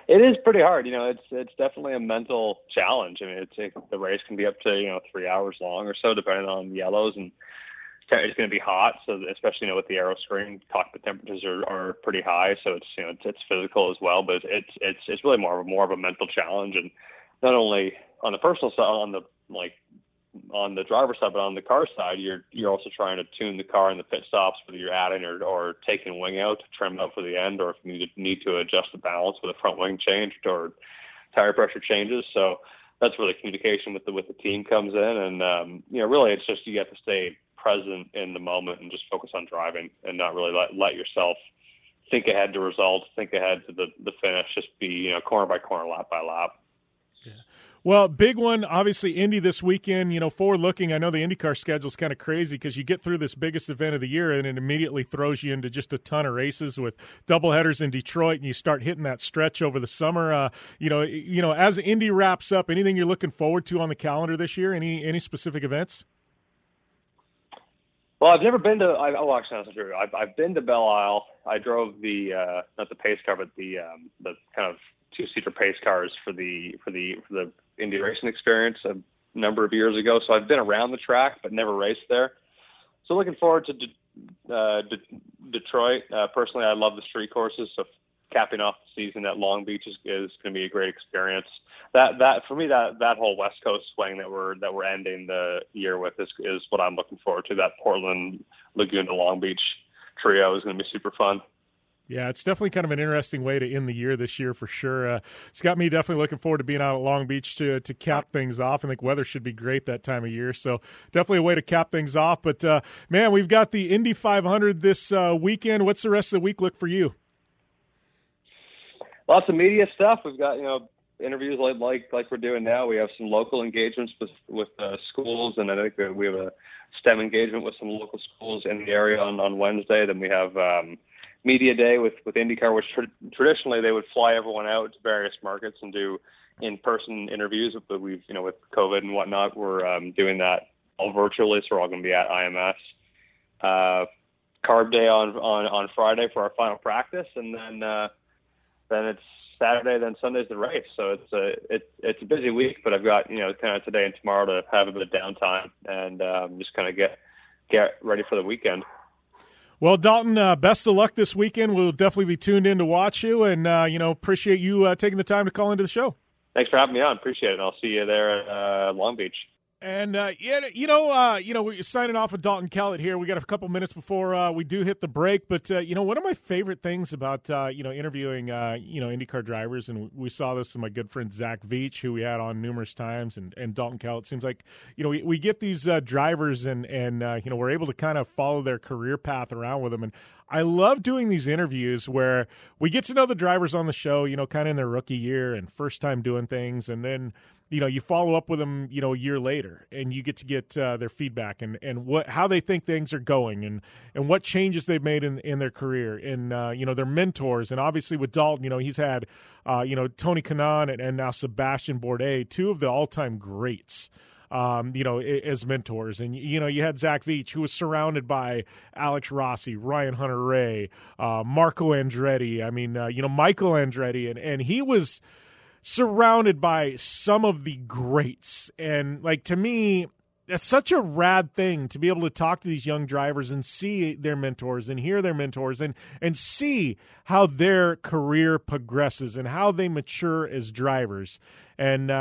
It is pretty hard. It's definitely a mental challenge. I mean, the race can be up to 3 hours long or so, depending on yellows, and it's going to be hot. So especially with the aero screen, cockpit temperatures are pretty high, so it's it's physical as well. But it's really more of a mental challenge, and not only on the personal side, on the like on the driver's side, but on the car side, you're also trying to tune the car in the pit stops, whether you're adding or taking wing out to trim up for the end, or if you need to adjust the balance with a front wing change or tire pressure changes. So that's where the communication with the team comes in. And, really it's just, you have to stay present in the moment and just focus on driving and not really let yourself think ahead to results, think ahead to the finish, just be, corner by corner, lap by lap. Yeah. Well, big one, obviously, Indy this weekend. Forward-looking, I know the IndyCar schedule is kind of crazy because you get through this biggest event of the year and it immediately throws you into just a ton of races with doubleheaders in Detroit, and you start hitting that stretch over the summer. As Indy wraps up, anything you're looking forward to on the calendar this year? Any specific events? Well, I've never been to. Oh, actually, that's not true. I've been to Belle Isle. I drove the not the pace car, but the kind of two-seater pace cars for the Indy racing experience a number of years ago. So I've been around the track, but never raced there. So looking forward to Detroit. Personally, I love the street courses. So capping off the season at Long Beach is going to be a great experience. That for me, that whole West Coast swing that we're ending the year with is what I'm looking forward to. That Portland, Laguna to Long Beach trio is going to be super fun. Yeah, it's definitely kind of an interesting way to end the year this year for sure. It's got me definitely looking forward to being out at Long Beach to cap things off. I think weather should be great that time of year, so definitely a way to cap things off. But, man, we've got the Indy 500 this weekend. What's the rest of the week look for you? Lots of media stuff. We've got, interviews like we're doing now. We have some local engagements with schools, and I think we have a STEM engagement with some local schools in the area on Wednesday. Then we have Media Day with IndyCar, which traditionally they would fly everyone out to various markets and do in-person interviews, but we've, with COVID and whatnot, we're doing that all virtually, so we're all going to be at IMS. Carb Day on Friday for our final practice, and then it's Saturday, then Sunday's the race. So it's a busy week, but I've got, kind of today and tomorrow to have a bit of downtime and just kind of get ready for the weekend. Well, Dalton, best of luck this weekend. We'll definitely be tuned in to watch you, and, appreciate you taking the time to call into the show. Thanks for having me on. Appreciate it. I'll see you there at Long Beach. And, we're signing off with Dalton Kellett here. We got a couple minutes before we do hit the break. But, one of my favorite things about, interviewing, IndyCar drivers, and we saw this with my good friend Zach Veach, who we had on numerous times, and Dalton Kellett, seems like, we get these drivers and we're able to kind of follow their career path around with them. And I love doing these interviews where we get to know the drivers on the show, kind of in their rookie year and first time doing things, and then – you follow up with them, a year later, and you get their feedback and how they think things are going and what changes they've made in their career and, their mentors. And obviously with Dalton, he's had, Tony Kanaan and now Sebastian Bourdais, two of the all-time greats, as mentors. And, you had Zach Veach, who was surrounded by Alex Rossi, Ryan Hunter-Reay, Marco Andretti. I mean, Michael Andretti. And he was – surrounded by some of the greats, and to me, that's such a rad thing to be able to talk to these young drivers and see their mentors and hear their mentors and see how their career progresses and how they mature as drivers. And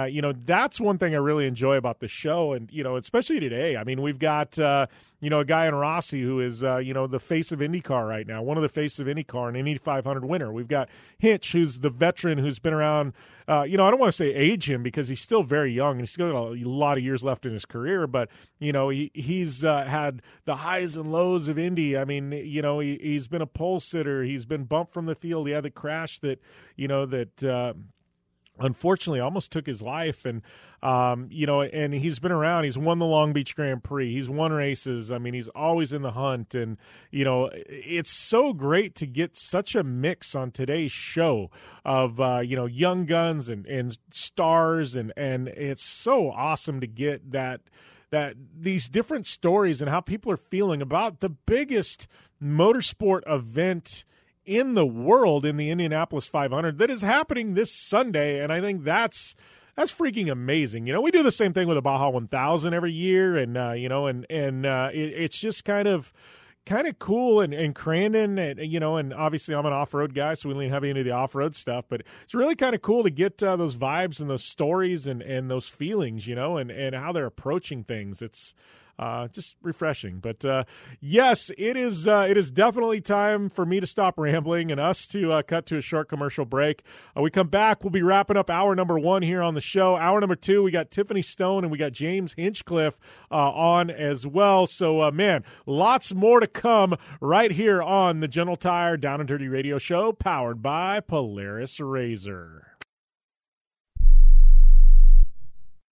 that's one thing I really enjoy about the show, and especially today. I mean, we've got a guy in Rossi who is the face of IndyCar right now, one of the faces of IndyCar, an Indy 500 winner. We've got Hinch, who's the veteran who's been around. I don't want to say age him because he's still very young and he's still got a lot of years left in his career. But he's had the highs and lows of Indy. I mean, he's been a pole sitter, he's been bumped from the field. He had the crash that. Unfortunately almost took his life, and and he's been around. He's won the Long Beach Grand Prix, he's won races. I mean, he's always in the hunt, and it's so great to get such a mix on today's show of young guns and stars, and it's so awesome to get that these different stories and how people are feeling about the biggest motorsport event in the world, in the Indianapolis 500, that is happening this Sunday. And I think that's freaking amazing. We do the same thing with the Baja 1000 every year, and it's just kind of kind of cool. And Crandon, and, you know, and obviously I'm an off-road guy, so we lean heavy into the off-road stuff. But it's really kind of cool to get those vibes and those stories and those feelings, you know, and how they're approaching things. It's just refreshing. But yes, it is definitely time for me to stop rambling and us to cut to a short commercial break. We come back, we'll be wrapping up hour number one here on the show. Hour number two, we got Tiffany Stone and we got James Hinchcliffe on as well. So, man, lots more to come right here on the Gentle Tire Down and Dirty Radio Show, powered by Polaris RZR.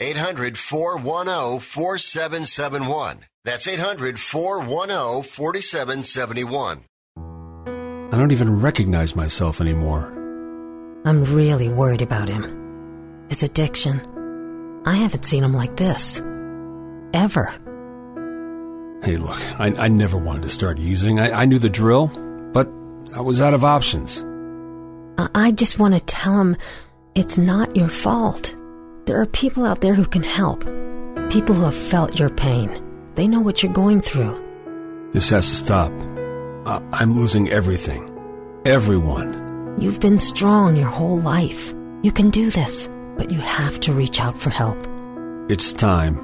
800-410-4771. That's 800-410-4771. I don't even recognize myself anymore. I'm really worried about him. His addiction. I haven't seen him like this. Ever. Hey, look, I never wanted to start using. I knew the drill, but I was out of options. I just want to tell him it's not your fault. There are people out there who can help. People who have felt your pain. They know what you're going through. This has to stop. I'm losing everything. Everyone. You've been strong your whole life. You can do this, but you have to reach out for help. It's time.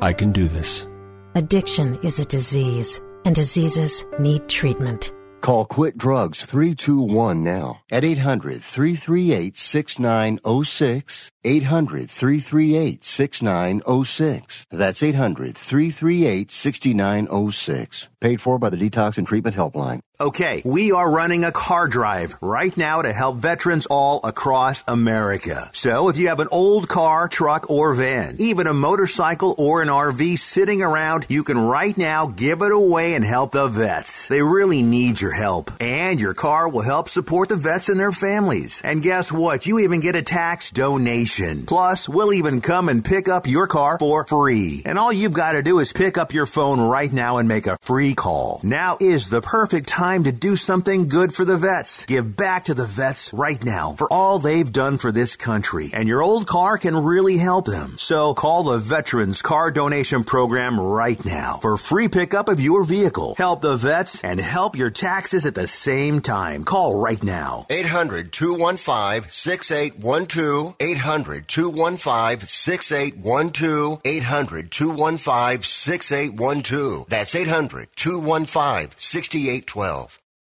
I can do this. Addiction is a disease, and diseases need treatment. Call Quit Drugs 321 now at 800-338-6906, 800-338-6906. That's 800-338-6906. Paid for by the Detox and Treatment Helpline. Okay, we are running a car drive right now to help veterans all across America. So if you have an old car, truck, or van, even a motorcycle or an RV sitting around, you can right now give it away and help the vets. They really need your help. And your car will help support the vets and their families. And guess what? You even get a tax donation. Plus, we'll even come and pick up your car for free. And all you've got to do is pick up your phone right now and make a free call. Now is the perfect time to do something good for the vets. Give back to the vets right now for all they've done for this country. And your old car can really help them. So call the Veterans Car Donation Program right now for free pickup of your vehicle. Help the vets and help your taxes at the same time. Call right now. 800-215-6812. 800-215-6812. 800-215-6812. That's 800-215-6812.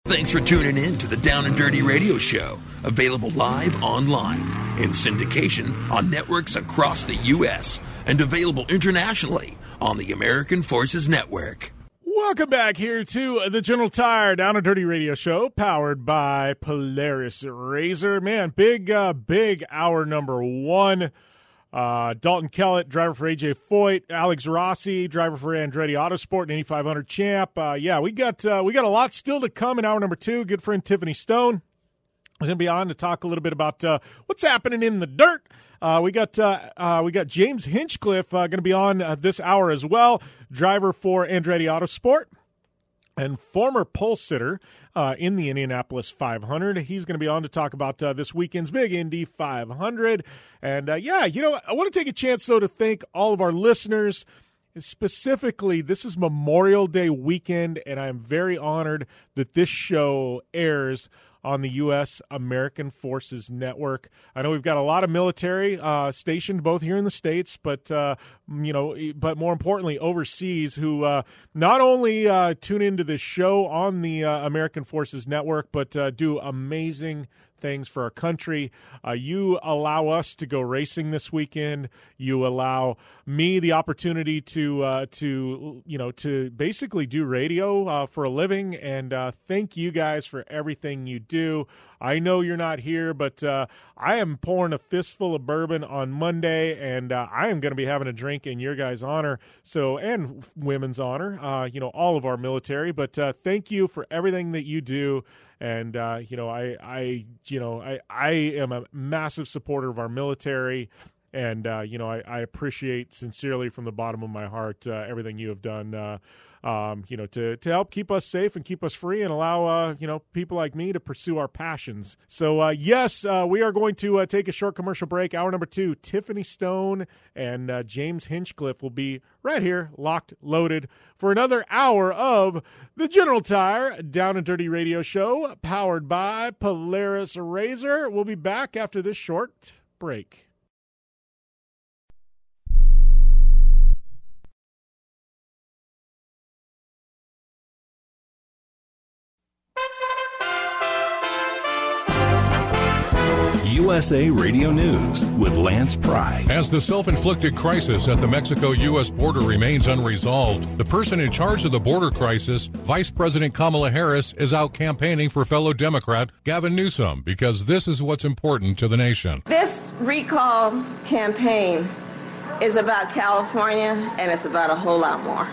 Thanks for tuning in to the Down and Dirty Radio Show, available live online in syndication on networks across the U.S. and available internationally on the American Forces Network. Welcome back here to the Gentle Tire Down and Dirty Radio Show, powered by Polaris RZR. Man, big hour number one. Dalton Kellett, driver for AJ Foyt, Alex Rossi, driver for Andretti Autosport, an 8500 champ. Yeah, we got a lot still to come in hour number two. Good friend Tiffany Stone is going to be on to talk a little bit about what's happening in the dirt. We got James Hinchcliffe going to be on this hour as well, driver for Andretti Autosport and former pole sitter in the Indianapolis 500. He's going to be on to talk about this weekend's big Indy 500. And, yeah, you know, I want to take a chance, though, to thank all of our listeners. Specifically, this is Memorial Day weekend, and I'm very honored that this show airs on the U.S. American Forces Network. I know we've got a lot of military stationed both here in the States, but more importantly overseas, who not only tune into this show on the American Forces Network, but do amazing things for our country. You allow us to go racing this weekend. You allow me the opportunity to basically do radio for a living. And thank you guys for everything you do. I know you're not here, but I am pouring a fistful of bourbon on Monday, and I am going to be having a drink in your guys' honor, and women's honor, all of our military. But thank you for everything that you do. And, I am a massive supporter of our military. And, I appreciate sincerely from the bottom of my heart everything you have done, to help keep us safe and keep us free and allow, people like me to pursue our passions. So, we are going to take a short commercial break. Hour number 2, Tiffany Stone and James Hinchcliffe will be right here, locked, loaded, for another hour of the General Tire Down and Dirty Radio Show, powered by Polaris Razor. We'll be back after this short break. USA Radio News with Lance Pry. As the self-inflicted crisis at the Mexico-U.S. border remains unresolved, the person in charge of the border crisis, Vice President Kamala Harris, is out campaigning for fellow Democrat Gavin Newsom because this is what's important to the nation. This recall campaign is about California, and it's about a whole lot more.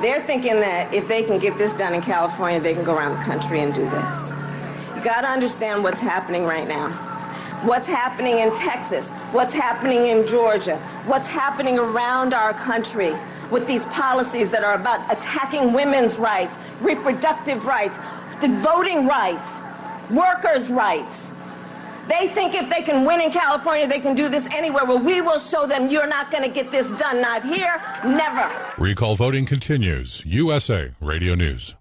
They're thinking that if they can get this done in California, they can go around the country and do this. You got to understand what's happening right now. What's happening in Texas, what's happening in Georgia, what's happening around our country with these policies that are about attacking women's rights, reproductive rights, voting rights, workers' rights. They think if they can win in California, they can do this anywhere. Well, we will show them you're not going to get this done. Not here, never. Recall voting continues. USA Radio News.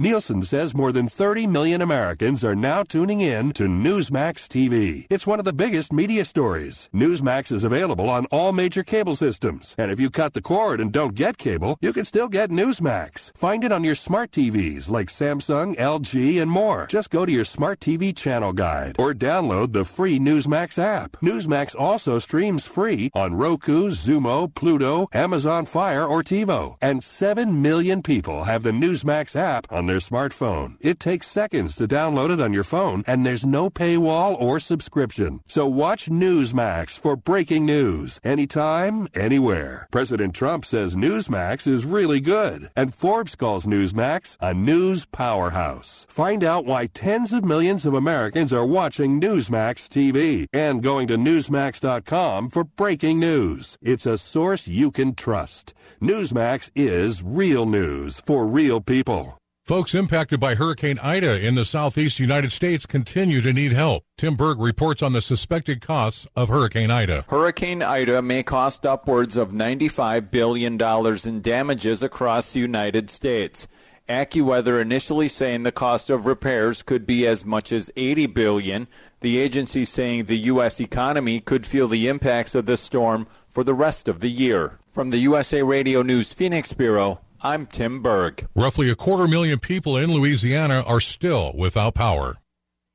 Nielsen says more than 30 million Americans are now tuning in to Newsmax TV. It's one of the biggest media stories. Newsmax is available on all major cable systems. And if you cut the cord and don't get cable, you can still get Newsmax. Find it on your smart TVs like Samsung, LG, and more. Just go to your smart TV channel guide or download the free Newsmax app. Newsmax also streams free on Roku, Zumo, Pluto, Amazon Fire, or TiVo. And 7 million people have the Newsmax app on their smartphone. It takes seconds to download it on your phone, and there's no paywall or subscription. So watch Newsmax for breaking news anytime, anywhere. President Trump says Newsmax is really good, and Forbes calls Newsmax a news powerhouse. Find out why tens of millions of Americans are watching Newsmax TV and going to Newsmax.com for breaking news. It's a source you can trust. Newsmax is real news for real people. Folks impacted by Hurricane Ida in the southeast United States continue to need help. Tim Berg reports on the suspected costs of Hurricane Ida. Hurricane Ida may cost upwards of $95 billion in damages across the United States. AccuWeather initially saying the cost of repairs could be as much as $80 billion. The agency saying the U.S. economy could feel the impacts of the storm for the rest of the year. From the USA Radio News Phoenix Bureau, I'm Tim Berg. Roughly 250,000 people in Louisiana are still without power.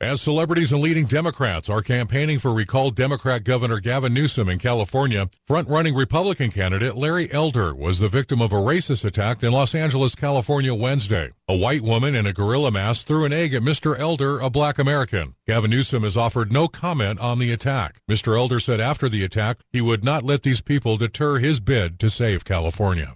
As celebrities and leading Democrats are campaigning for recalled Democrat Governor Gavin Newsom in California, front-running Republican candidate Larry Elder was the victim of a racist attack in Los Angeles, California, Wednesday. A white woman in a gorilla mask threw an egg at Mr. Elder, a black American. Gavin Newsom has offered no comment on the attack. Mr. Elder said after the attack he would not let these people deter his bid to save California.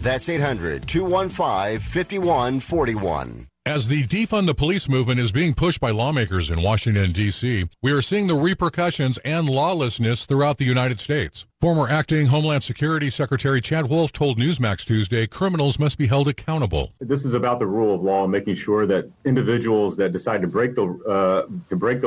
That's 800-215-5141. As the defund the police movement is being pushed by lawmakers in Washington, D.C., we are seeing the repercussions and lawlessness throughout the United States. Former acting Homeland Security Secretary Chad Wolf told Newsmax Tuesday criminals must be held accountable. This is about the rule of law, making sure that individuals that decide to break the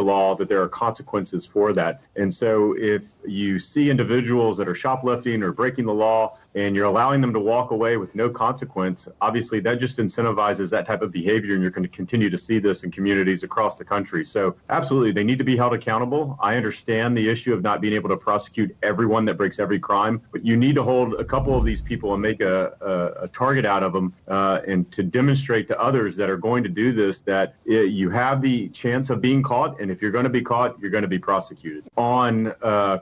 law, that there are consequences for that. And so if you see individuals that are shoplifting or breaking the law and you're allowing them to walk away with no consequence, obviously that just incentivizes that type of behavior, and you're going to continue to see this in communities across the country. So absolutely, they need to be held accountable. I understand the issue of not being able to prosecute everyone that breaks every crime, but you need to hold a couple of these people and make a target out of them, and to demonstrate to others that are going to do this that you have the chance of being caught, and if you're going to be caught, you're going to be prosecuted on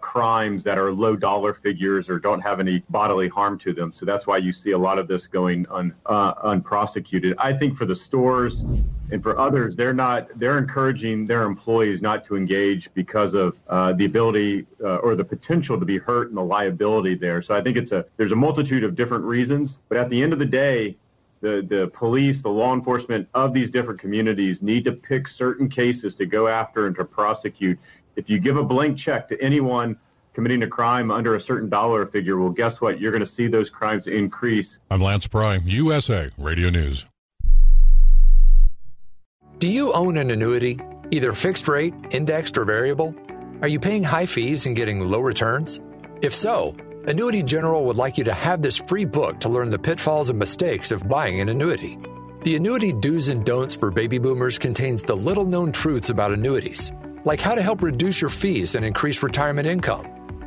crimes that are low dollar figures or don't have any bodily harm to them. So that's why you see a lot of this going unprosecuted. I think for the stores and for others, they're encouraging their employees not to engage because of the ability or the potential to be hurt and the liability there. So I think there's a multitude of different reasons. But at the end of the day, the police, the law enforcement of these different communities need to pick certain cases to go after and to prosecute. If you give a blank check to anyone committing a crime under a certain dollar figure, well, guess what? You're going to see those crimes increase. I'm Lance Pry, USA Radio News. Do you own an annuity, either fixed rate, indexed, or variable? Are you paying high fees and getting low returns? If so, Annuity General would like you to have this free book to learn the pitfalls and mistakes of buying an annuity. The Annuity Do's and Don'ts for Baby Boomers contains the little-known truths about annuities, like how to help reduce your fees and increase retirement income.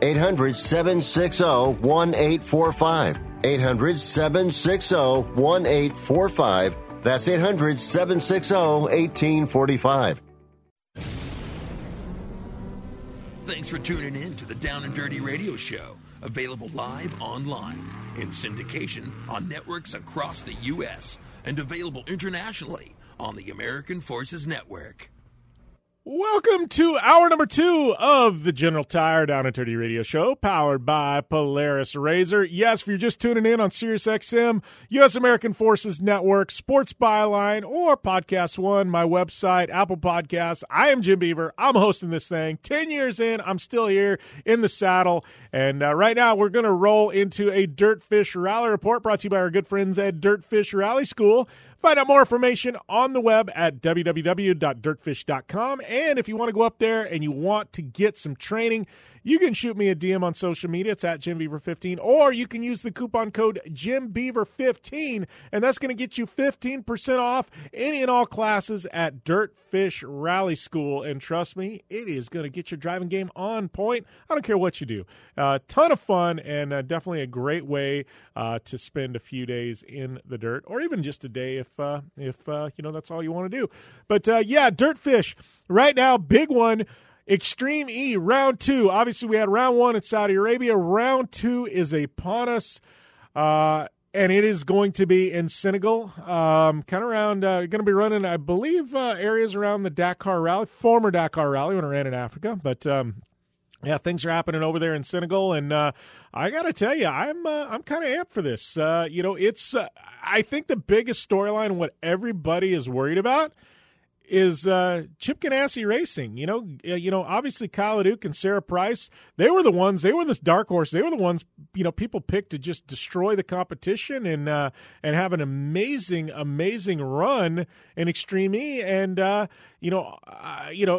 800-760-1845. 800-760-1845. That's 800-760-1845. Thanks for tuning in to the Down and Dirty Radio Show. Available live online, in syndication on networks across the U.S., and available internationally on the American Forces Network. Welcome to hour number 2 of the General Tire Down and Dirty Radio Show, powered by Polaris Razor. Yes, if you're just tuning in on Sirius XM, U.S. American Forces Network, Sports Byline, or Podcast One, my website, Apple Podcasts. I am Jim Beaver. I'm hosting this thing. 10 years in, I'm still here in the saddle. And right now, we're going to roll into a Dirtfish Rally Report brought to you by our good friends at Dirtfish Rally School. Find out more information on the web at www.dirtfish.com. And if you want to go up there and you want to get some training, you can shoot me a DM on social media. It's at JimBeaver15. Or you can use the coupon code JimBeaver15, and that's going to get you 15% off any and all classes at Dirtfish Rally School. And trust me, it is going to get your driving game on point. I don't care what you do. Ton of fun, and definitely a great way to spend a few days in the dirt, or even just a day if you know, that's all you want to do. But yeah, Dirtfish right now, big one, Extreme E round 2. Obviously, we had round 1 in Saudi Arabia. Round 2 is upon us, and it is going to be in Senegal. Kind of around, going to be running, I believe, areas around the Dakar Rally, former Dakar Rally when I ran in Africa, but. Yeah, things are happening over there in Senegal, and I got to tell you, I'm kind of amped for this. You know, it's I think the biggest storyline, what everybody is worried about, is Chip Ganassi Racing. You know, obviously Kyle Duke and Sarah Price, they were this dark horse. They were the ones, you know, people picked to just destroy the competition and have an amazing run in Extreme E. And you know,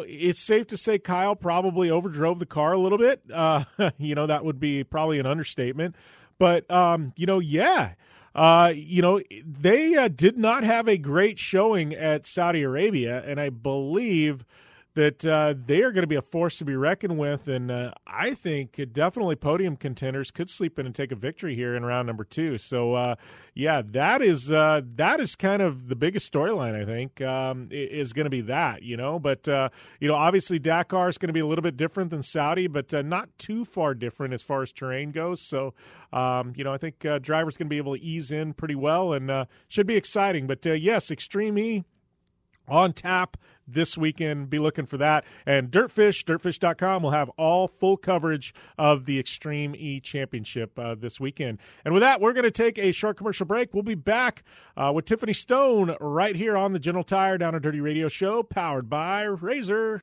it's safe to say Kyle probably overdrove the car a little bit. You know, that would be probably an understatement. But you know, yeah. You know, they did not have a great showing at Saudi Arabia, and I believe that they are going to be a force to be reckoned with, and I think definitely podium contenders could sleep in and take a victory here in round number two. So, yeah, that is kind of the biggest storyline, I think, is going to be that, you know. But, you know, obviously Dakar is going to be a little bit different than Saudi, but not too far different as far as terrain goes. So, you know, I think drivers going to be able to ease in pretty well and should be exciting. But, yes, Extreme E on tap this weekend. Be looking for that. And Dirtfish, dirtfish.com, will have all full coverage of the Extreme E Championship this weekend. And with that, we're going to take a short commercial break. We'll be back with Tiffany Stone right here on the General Tire Down and Dirty Radio Show, powered by Razor.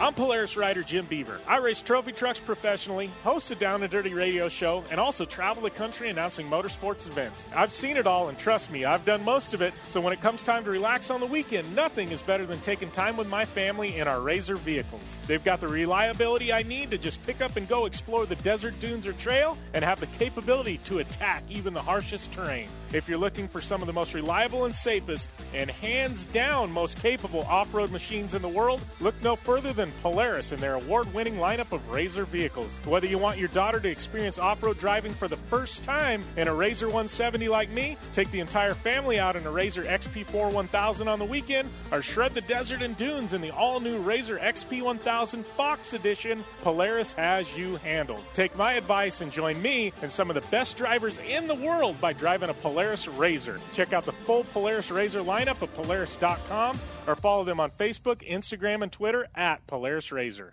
I'm Polaris rider Jim Beaver. I race trophy trucks professionally, host a Down and Dirty Radio Show, and also travel the country announcing motorsports events. I've seen it all, and trust me, I've done most of it. So when it comes time to relax on the weekend, nothing is better than taking time with my family in our RZR vehicles. They've got the reliability I need to just pick up and go explore the desert, dunes, or trail, and have the capability to attack even the harshest terrain. If you're looking for some of the most reliable and safest, and hands down most capable off-road machines in the world, look no further than Polaris and their award-winning lineup of RZR vehicles. Whether you want your daughter to experience off-road driving for the first time in a RZR 170 like me, take the entire family out in a RZR XP4 1000 on the weekend, or shred the desert and dunes in the all-new RZR XP 1000 Fox Edition, Polaris has you handled. Take my advice and join me and some of the best drivers in the world by driving a Polaris RZR. Check out the full Polaris RZR lineup at Polaris.com or follow them on Facebook, Instagram, and Twitter at Polaris RZR.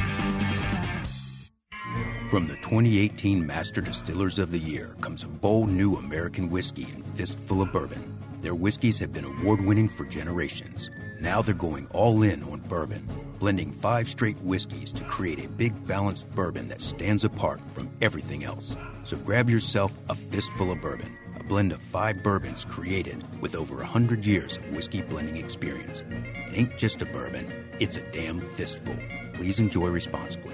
From the 2018 Master Distillers of the Year comes a bold new American whiskey and fistful of bourbon. Their whiskeys have been award-winning for generations. Now they're going all in on bourbon, blending 5 straight whiskeys to create a big, balanced bourbon that stands apart from everything else. So grab yourself a fistful of bourbon, a blend of 5 bourbons created with over 100 years of whiskey blending experience. It ain't just a bourbon, it's a damn fistful. Please enjoy responsibly.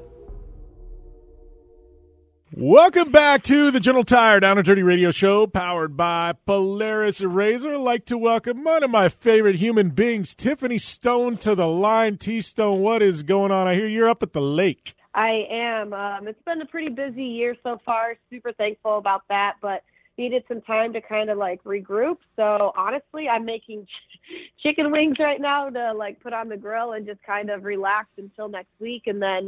Welcome back to the General Tire Down and Dirty Radio Show, powered by Polaris RZR. I'd like to welcome one of my favorite human beings, Tiffany Stone, to the line. T-Stone, what is going on? I hear you're up at the lake. I am. It's been a pretty busy year so far. Super thankful about that, but needed some time to kind of like regroup. So honestly, I'm making chicken wings right now to like put on the grill and just kind of relax until next week. And then,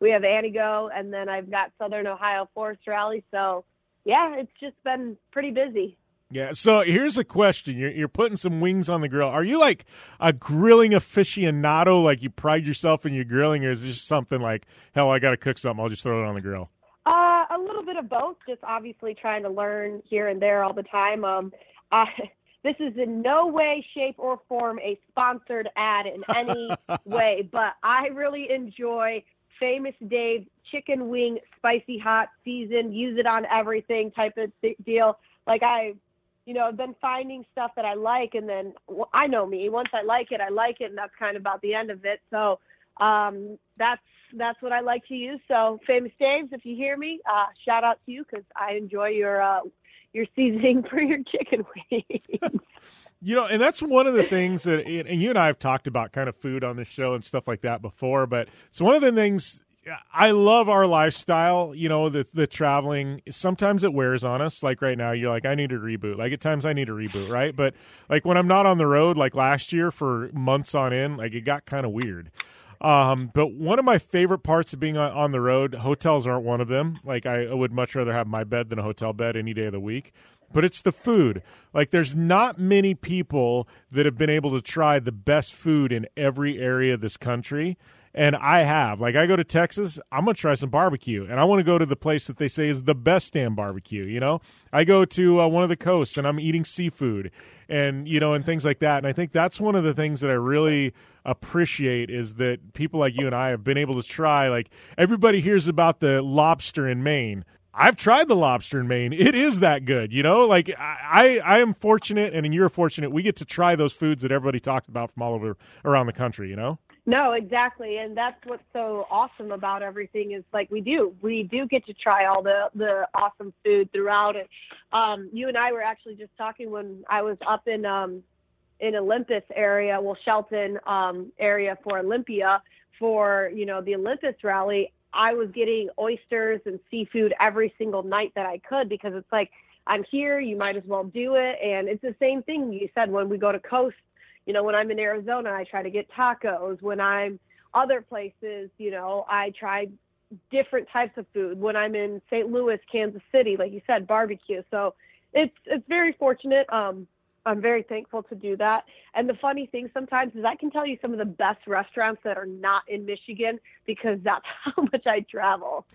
we have Antigo, and then I've got Southern Ohio Forest Rally. So, yeah, it's just been pretty busy. Yeah, so here's a question. You're putting some wings on the grill. Are you like a grilling aficionado, like you pride yourself in your grilling, or is this something like, hell, I got to cook something, I'll just throw it on the grill? A little bit of both, just obviously trying to learn here and there all the time. This is in no way, shape, or form a sponsored ad in any way, but I really enjoy Famous Dave chicken wing, spicy hot, seasoned, use it on everything type of deal. Like I've been finding stuff that I like, and then I know me. Once I like it, and that's kind of about the end of it. So that's what I like to use. So Famous Dave's, if you hear me, shout out to you because I enjoy your seasoning for your chicken wings. You know, and that's one of the things that, and you and I have talked about kind of food on this show and stuff like that before, but it's one of the things I love our lifestyle, you know, the traveling. Sometimes it wears on us. Like right now, you're like, I need to reboot. Like at times I need to reboot, right? But like when I'm not on the road, like last year for months on end, like it got kind of weird. But one of my favorite parts of being on the road, hotels aren't one of them. Like I would much rather have my bed than a hotel bed any day of the week. But it's the food. Like there's not many people that have been able to try the best food in every area of this country. And I have. Like I go to Texas, I'm going to try some barbecue. And I want to go to the place that they say is the best damn barbecue, you know. I go to one of the coasts and I'm eating seafood and, you know, and things like that. And I think that's one of the things that I really appreciate is that people like you and I have been able to try. Like everybody hears about the lobster in Maine. I've tried the lobster in Maine. It is that good, you know? Like, I am fortunate, and you're fortunate. We get to try those foods that everybody talks about from all over around the country, you know? No, exactly, and that's what's so awesome about everything is, like, we do get to try all the awesome food throughout it. You and I were actually just talking when I was up in Olympus area, well, Shelton area for Olympia for, you know, the Olympus rally. I was getting oysters and seafood every single night that I could because it's like, I'm here, you might as well do it. And it's the same thing you said when we go to coast, you know, when I'm in Arizona, I try to get tacos. When I'm other places, you know, I try different types of food. When I'm in St. Louis, Kansas City, like you said, barbecue. So it's very fortunate. I'm very thankful to do that. And the funny thing sometimes is I can tell you some of the best restaurants that are not in Michigan because that's how much I travel.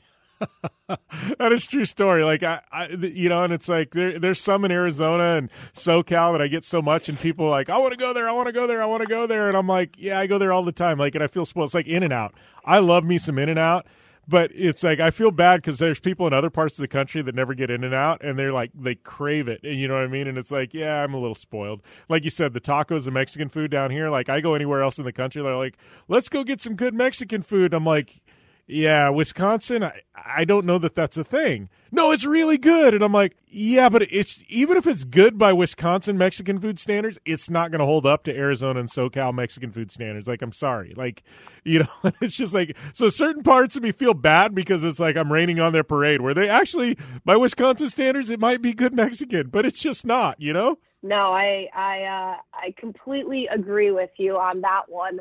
That is a true story. Like, I you know, and it's like there's some in Arizona and SoCal that I get so much, and people are like, I want to go there, I want to go there, I want to go there. And I'm like, yeah, I go there all the time. Like, and I feel spoiled. It's like In-N-Out. I love me some In-N-Out. But it's like I feel bad because there's people in other parts of the country that never get In-N-Out, and they're like they crave it, and you know what I mean. And it's like, yeah, I'm a little spoiled. Like you said, the tacos, the Mexican food down here. Like I go anywhere else in the country, they're like, let's go get some good Mexican food. I'm like, yeah, Wisconsin, I don't know that that's a thing. No, it's really good. And I'm like, yeah, but it's even if it's good by Wisconsin Mexican food standards, it's not going to hold up to Arizona and SoCal Mexican food standards. Like, I'm sorry. Like, you know, it's just like, so certain parts of me feel bad because it's like I'm raining on their parade where they actually, by Wisconsin standards, it might be good Mexican, but it's just not, you know? No, I completely agree with you on that one.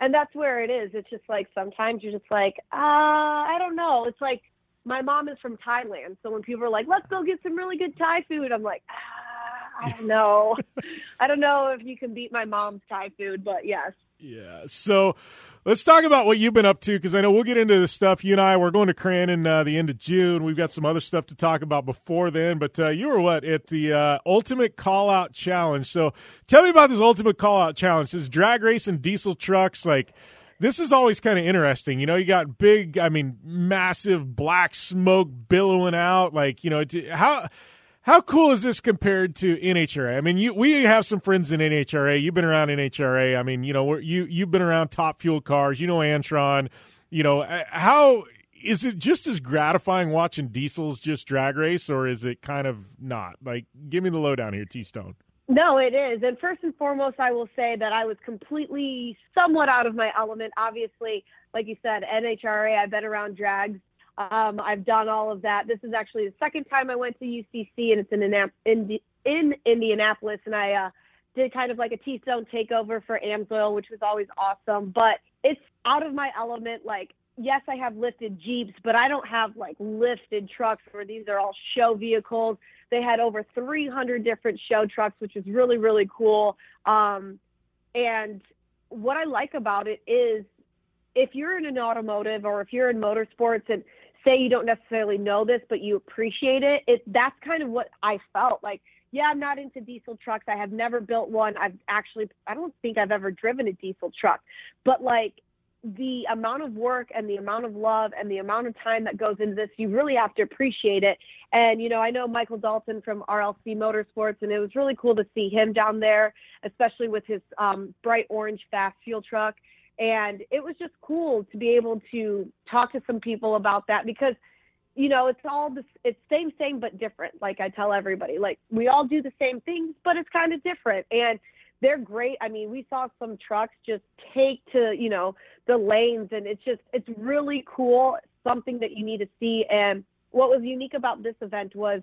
And that's where it is. It's just like sometimes you're just like, I don't know. It's like my mom is from Thailand. So when people are like, let's go get some really good Thai food, I'm like, I don't know. I don't know if you can beat my mom's Thai food, but yes. Yeah. So let's talk about what you've been up to because I know we'll get into this stuff. You and I, we're going to Cranon the end of June. We've got some other stuff to talk about before then. But you were what? At the Ultimate Call-Out Challenge. So tell me about this Ultimate Call-Out Challenge. This drag race and diesel trucks, like – this is always kind of interesting. You know, you got big, I mean, massive black smoke billowing out. Like, you know, how cool is this compared to NHRA? I mean, we have some friends in NHRA. You've been around NHRA. I mean, you know, you've been around Top Fuel Cars. You know Antron. You know, how is it just as gratifying watching diesels just drag race, or is it kind of not? Like, give me the lowdown here, T-Stone. No, it is. And first and foremost, I will say that I was completely somewhat out of my element. Obviously, like you said, NHRA, I've been around drags. I've done all of that. This is actually the second time I went to UCC, and it's in Indianapolis. And I did kind of like a T-Stone takeover for AMSOIL, which was always awesome. But it's out of my element. Like, yes, I have lifted Jeeps, but I don't have like lifted trucks where these are all show vehicles. They had over 300 different show trucks, which is really, really cool. And what I like about it is if you're in an automotive or if you're in motorsports and say you don't necessarily know this, but you appreciate it, that's kind of what I felt like. Yeah, I'm not into diesel trucks. I have never built one. I don't think I've ever driven a diesel truck. But like the amount of work and the amount of love and the amount of time that goes into this, you really have to appreciate it. And, you know, I know Michael Dalton from RLC Motorsports, and it was really cool to see him down there, especially with his bright orange fast fuel truck. And it was just cool to be able to talk to some people about that because, you know, it's all the same, but different. Like I tell everybody, like we all do the same things, but it's kind of different. And they're great. I mean, we saw some trucks just take to, you know, the lanes, and it's just, it's really cool. Something that you need to see. And what was unique about this event was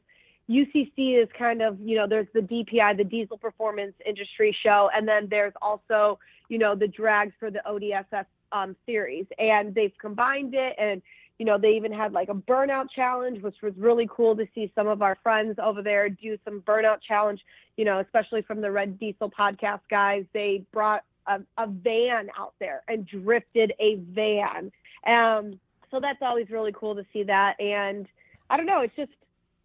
UCC is kind of, you know, there's the DPI, the Diesel Performance Industry Show. And then there's also, you know, the drags for the ODSS series, and they've combined it. And, you know, they even had like a burnout challenge, which was really cool to see some of our friends over there do some burnout challenge, you know, especially from the Red Diesel podcast guys. They brought a van out there and drifted a van. So that's always really cool to see that. And I don't know, it's just,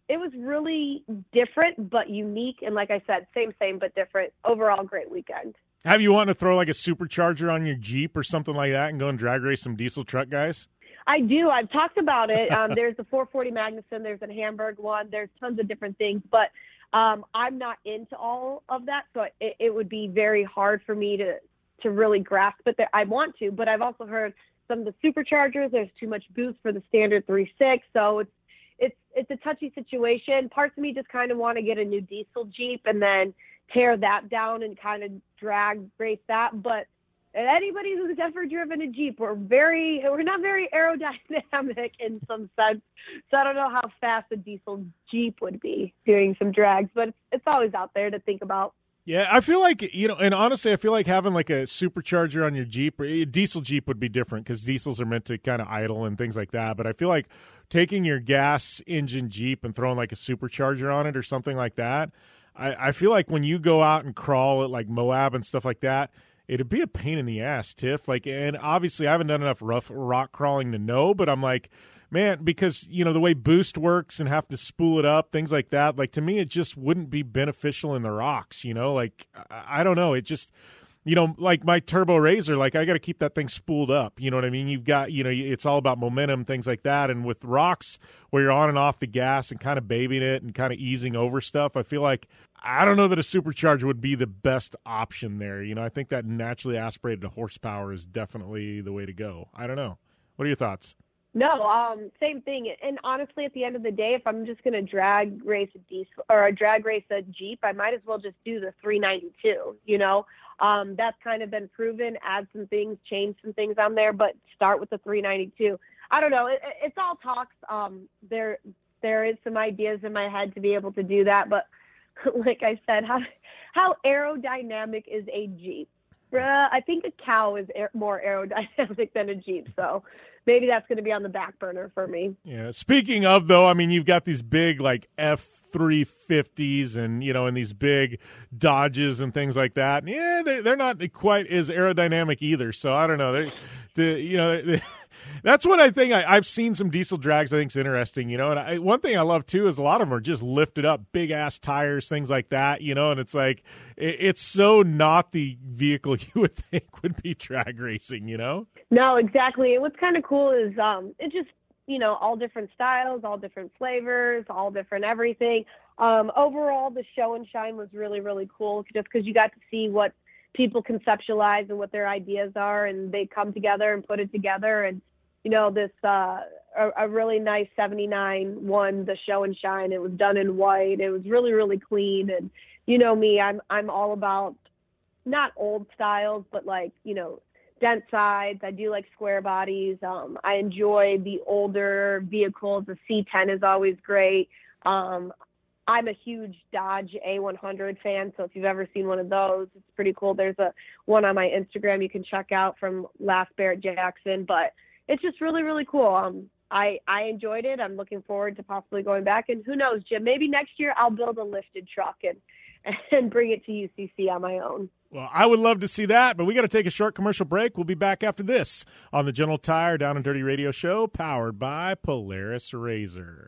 it was really different, but unique. And like I said, same, but different. Overall, great weekend. Have you wanted to throw like a supercharger on your Jeep or something like that and go and drag race some diesel truck guys? I do. I've talked about it. There's the 440 Magnuson. There's a Hamburg one. There's tons of different things, but I'm not into all of that. So it would be very hard for me to really grasp it. I want to, but I've also heard some of the superchargers. There's too much boost for the standard 3.6. So it's a touchy situation. Parts of me just kind of want to get a new diesel Jeep and then tear that down and kind of drag race that. But anybody who's ever driven a Jeep, we're not very aerodynamic in some sense. So I don't know how fast a diesel Jeep would be doing some drags, but it's always out there to think about. Yeah, I feel like, you know, and honestly, I feel like having like a supercharger on your Jeep or a diesel Jeep would be different because diesels are meant to kind of idle and things like that. But I feel like taking your gas engine Jeep and throwing like a supercharger on it or something like that, I feel like when you go out and crawl at like Moab and stuff like that, it'd be a pain in the ass, Tiff. Like, and obviously I haven't done enough rough rock crawling to know, but I'm like, man, because, you know, the way boost works and have to spool it up, things like that, like, to me, it just wouldn't be beneficial in the rocks, you know? Like, I don't know. It just, you know, like my Turbo Razor, like, I got to keep that thing spooled up. You know what I mean? You've got, you know, it's all about momentum, things like that. And with rocks where you're on and off the gas and kind of babying it and kind of easing over stuff, I feel like, I don't know that a supercharger would be the best option there. You know, I think that naturally aspirated horsepower is definitely the way to go. I don't know. What are your thoughts? No, same thing. And honestly, at the end of the day, if I'm just going to drag race a diesel or a drag race a Jeep, I might as well just do the 392. You know, that's kind of been proven. Add some things, change some things on there, but start with the 392. I don't know. It's all talks. There is some ideas in my head to be able to do that, but like I said, how aerodynamic is a Jeep? I think a cow is more aerodynamic than a Jeep, so maybe that's going to be on the back burner for me. Yeah. Speaking of, though, I mean, you've got these big, like, F-350s and, you know, and these big Dodges and things like that. And, yeah, they're not quite as aerodynamic either, so I don't know. That's what I think. I've seen some diesel drags I think is interesting, you know, and one thing I love too is a lot of them are just lifted up, big ass tires, things like that, you know, and it's like, it's so not the vehicle you would think would be drag racing, you know? No, exactly. And what's kind of cool is it's just, you know, all different styles, all different flavors, all different everything. Overall, the show and shine was really, really cool just because you got to see what people conceptualize and what their ideas are, and they come together and put it together. And, you know, this a really nice 79 won the show and shine. It was done in white. It was really, really clean. And you know me, I'm all about not old styles, but like, you know, dent sides. I do like square bodies. I enjoy the older vehicles. The C10 is always great. I'm a huge Dodge A100 fan, so if you've ever seen one of those, it's pretty cool. There's one on my Instagram you can check out from Last Barrett Jackson, but it's just really, really cool. I enjoyed it. I'm looking forward to possibly going back, and who knows, Jim, maybe next year I'll build a lifted truck and bring it to UCC on my own. Well, I would love to see that, but we got to take a short commercial break. We'll be back after this on the Gentle Tire Down and Dirty Radio Show, powered by Polaris RZR.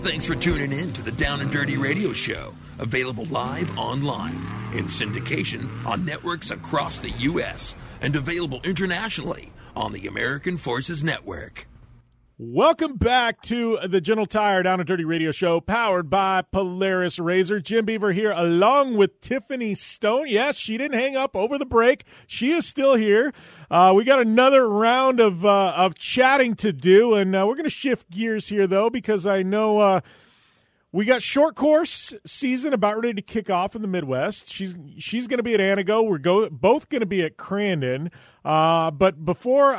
Thanks for tuning in to the Down and Dirty Radio Show, available live online, in syndication on networks across the U.S., and available internationally on the American Forces Network. Welcome back to the Gentle Tire Down and Dirty Radio Show, powered by Polaris Razor. Jim Beaver here along with Tiffany Stone. Yes, she didn't hang up over the break. She is still here. We got another round of chatting to do, and we're going to shift gears here, though, because I know we got short course season about ready to kick off in the Midwest. She's going to be at Antigo. We're both going to be at Crandon. But before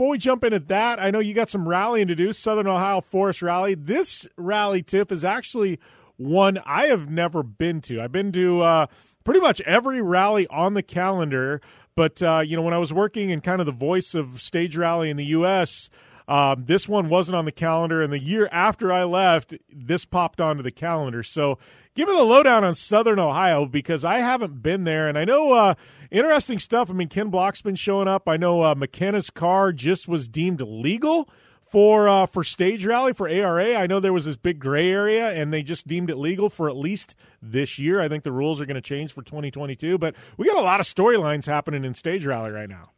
we jump in at that, I know you got some rallying to do, Southern Ohio Forest Rally. This rally, Tiff, is actually one I have never been to. I've been to pretty much every rally on the calendar, but when I was working in kind of the voice of stage rally in the U.S., this one wasn't on the calendar, and the year after I left, this popped onto the calendar. So give me the lowdown on Southern Ohio, because I haven't been there, and I know interesting stuff. I mean, Ken Block's been showing up. I know McKenna's car just was deemed legal for stage rally, for ARA. I know there was this big gray area, and they just deemed it legal for at least this year. I think the rules are going to change for 2022, but we got a lot of storylines happening in stage rally right now.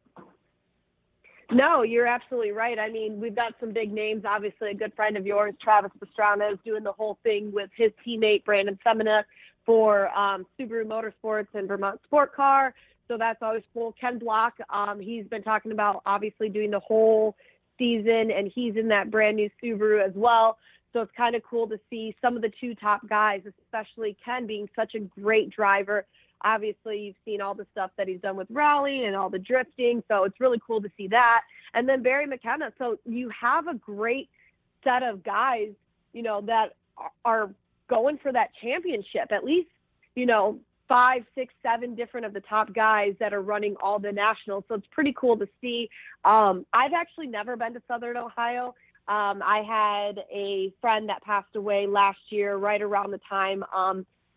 No, you're absolutely right. I mean, we've got some big names. Obviously, a good friend of yours, Travis Pastrana, is doing the whole thing with his teammate, Brandon Semina, for Subaru Motorsports and Vermont Sport Car. So that's always cool. Ken Block, he's been talking about obviously doing the whole season, and he's in that brand new Subaru as well. So it's kind of cool to see some of the two top guys, especially Ken being such a great driver. Obviously, you've seen all the stuff that he's done with rally and all the drifting, so it's really cool to see that. And then Barry McKenna. So you have a great set of guys you know, that are going for that championship. At least, you know, 5, 6, 7 different of the top guys that are running all the nationals. So it's pretty cool to see. I've actually never been to Southern Ohio. I had a friend that passed away last year, right around the time,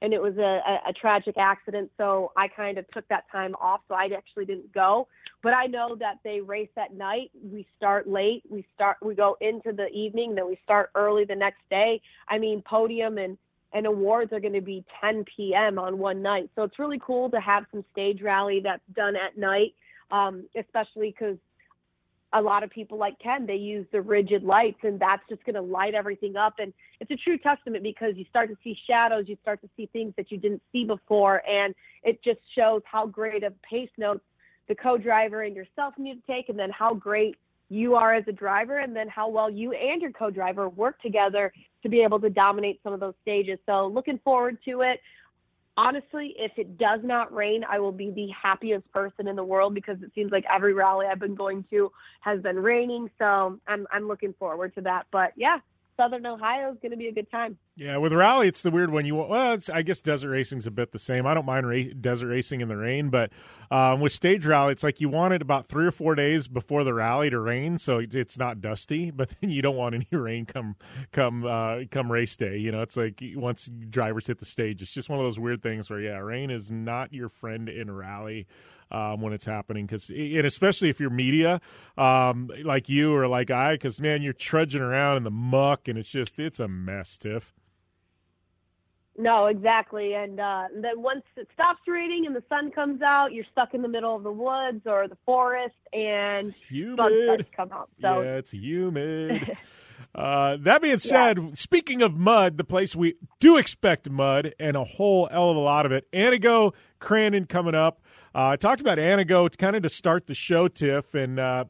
and it was a tragic accident. So I kind of took that time off. So I actually didn't go, but I know that they race at night. We start late. We go into the evening, then we start early the next day. I mean, podium and awards are going to be 10 p.m. on one night. So it's really cool to have some stage rally that's done at night, especially because a lot of people like Ken, they use the rigid lights, and that's just going to light everything up. And it's a true testament because you start to see shadows, you start to see things that you didn't see before. And it just shows how great of pace notes the co-driver and yourself need to take, and then how great you are as a driver, and then how well you and your co-driver work together to be able to dominate some of those stages. So looking forward to it. Honestly, if it does not rain, I will be the happiest person in the world, because it seems like every rally I've been going to has been raining. So I'm looking forward to that. But yeah, Southern Ohio is going to be a good time. Yeah, with rally, it's the weird one. I guess desert racing's a bit the same. I don't mind desert racing in the rain, but with stage rally, it's like you want it about 3 or 4 days before the rally to rain, so it's not dusty. But then you don't want any rain come race day. You know, it's like once drivers hit the stage, it's just one of those weird things where rain is not your friend in rally. When it's happening, and especially if you're media, like you or like I, because man, you're trudging around in the muck, and it's a mess, Tiff. No, exactly. And then once it stops raining and the sun comes out, you're stuck in the middle of the woods or the forest, and bugs start to come out. So yeah, it's humid. That being said, Speaking of mud, the place we do expect mud and a whole hell of a lot of it, Antigo, Crandon coming up. I talked about Antigo kind of to start the show, Tiff, and I